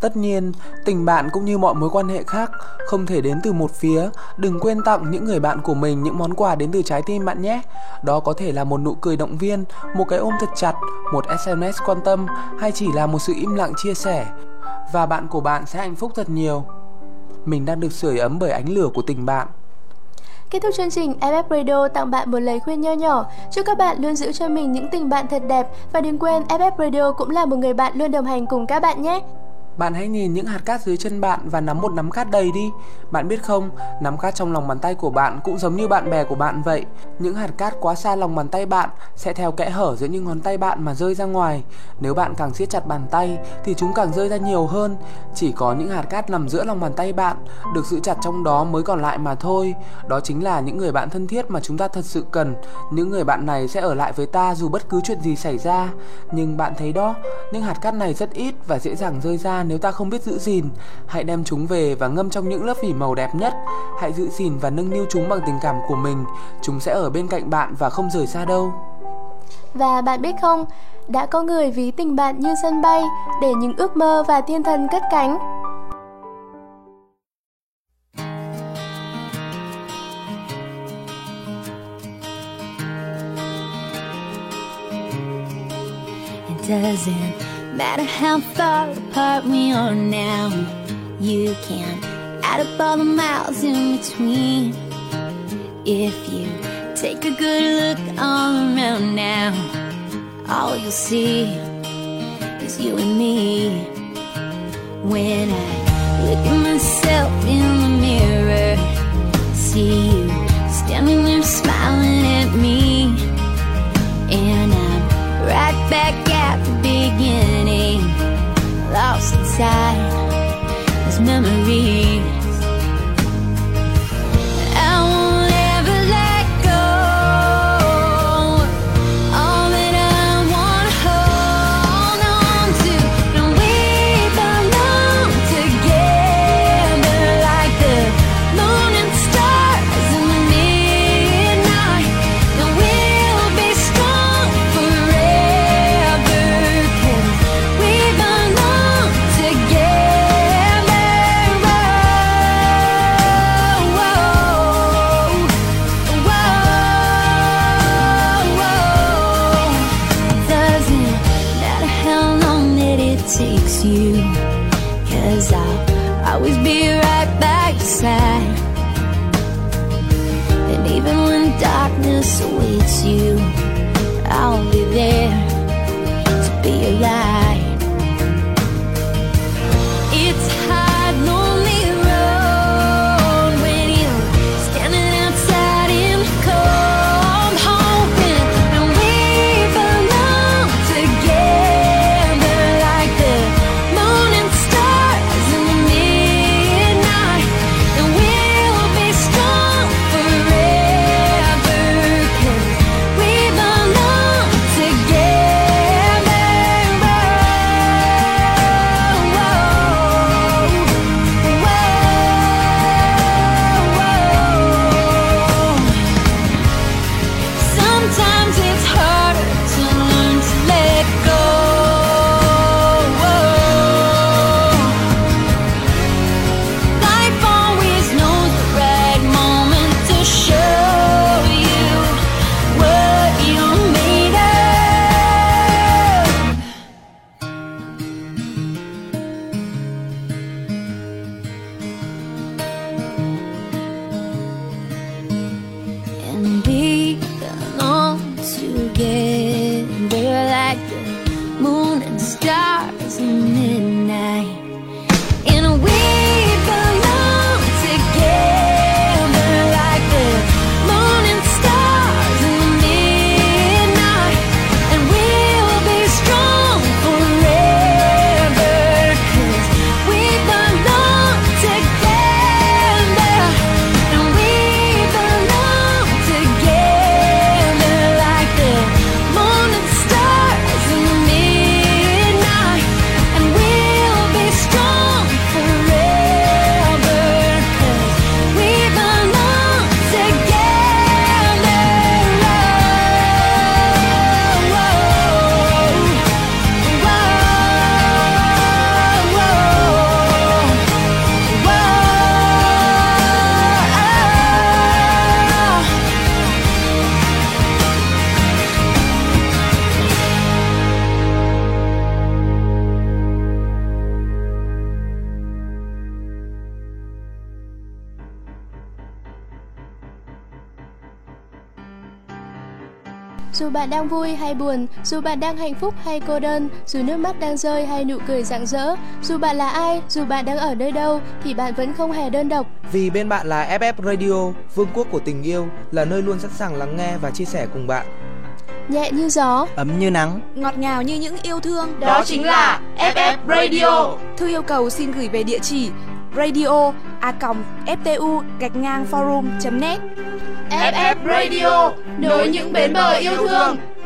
Tất nhiên, tình bạn cũng như mọi mối quan hệ khác, không thể đến từ một phía. Đừng quên tặng những người bạn của mình những món quà đến từ trái tim bạn nhé. Đó có thể là một nụ cười động viên, một cái ôm thật chặt, một ét em ét quan tâm, hay chỉ là một sự im lặng chia sẻ. Và bạn của bạn sẽ hạnh phúc thật nhiều. Mình đang được sưởi ấm bởi ánh lửa của tình bạn. Kết thúc chương trình, ép ép Radio tặng bạn một lời khuyên nho nhỏ. Chúc các bạn luôn giữ cho mình những tình bạn thật đẹp. Và đừng quên ép ép Radio cũng là một người bạn luôn đồng hành cùng các bạn nhé. Bạn hãy nhìn những hạt cát dưới chân bạn và nắm một nắm cát đầy đi. Bạn biết không, nắm cát trong lòng bàn tay của bạn cũng giống như bạn bè của bạn vậy. Những hạt cát quá xa lòng bàn tay bạn sẽ theo kẽ hở giữa những ngón tay bạn mà rơi ra ngoài. Nếu bạn càng siết chặt bàn tay thì chúng càng rơi ra nhiều hơn. Chỉ có những hạt cát nằm giữa lòng bàn tay bạn được giữ chặt trong đó mới còn lại mà thôi. Đó chính là những người bạn thân thiết mà chúng ta thật sự cần. Những người bạn này sẽ ở lại với ta dù bất cứ chuyện gì xảy ra. Nhưng bạn thấy đó, những hạt cát này rất ít và dễ dàng rơi ra nếu ta không biết giữ gìn. Hãy đem chúng về và ngâm trong những lớp vỉ màu đẹp nhất. Hãy giữ gìn và nâng niu chúng bằng tình cảm của mình. Chúng sẽ ở bên cạnh bạn và không rời xa đâu. Và bạn biết không, đã có người ví tình bạn như sân bay để những ước mơ và thiên thần cất cánh. It doesn't matter how far apart we are now. You can add up all the miles in between. If you take a good look all around now, all you'll see is you and me. When I look at myself in the mirror, see you standing there smiling at me, and I'm right back at the beginning, lost inside this memory. I won't ever let go, all that I wanna hold on to. And we belong together like the moon and stars in the midnight. And we'll be strong forever, 'cause we belong together. Whoa, whoa, whoa. Doesn't matter how long that it takes you, 'cause I'll always be right by your side. And even when darkness awaits you, I'll be there to be your light. It's hard, lonely road when you're standing outside in the cold, hoping that we belong together like the moon and stars in the midnight. And we'll be strong forever, 'cause we belong Dù bạn đang vui hay buồn, dù bạn đang hạnh phúc hay cô đơn, dù nước mắt đang rơi hay nụ cười rạng rỡ, dù bạn là ai, dù bạn đang ở nơi đâu, thì bạn vẫn không hề đơn độc. Vì bên bạn là ép ép Radio, vương quốc của tình yêu, là nơi luôn sẵn sàng lắng nghe và chia sẻ cùng bạn. Nhẹ như gió, ấm như nắng, ngọt ngào như những yêu thương. Đó chính là ép ép Radio. Thư yêu cầu xin gửi về địa chỉ radio a còng ép tê u gạch ngang forum chấm net. ép ép Radio, nối những bến bờ yêu thương.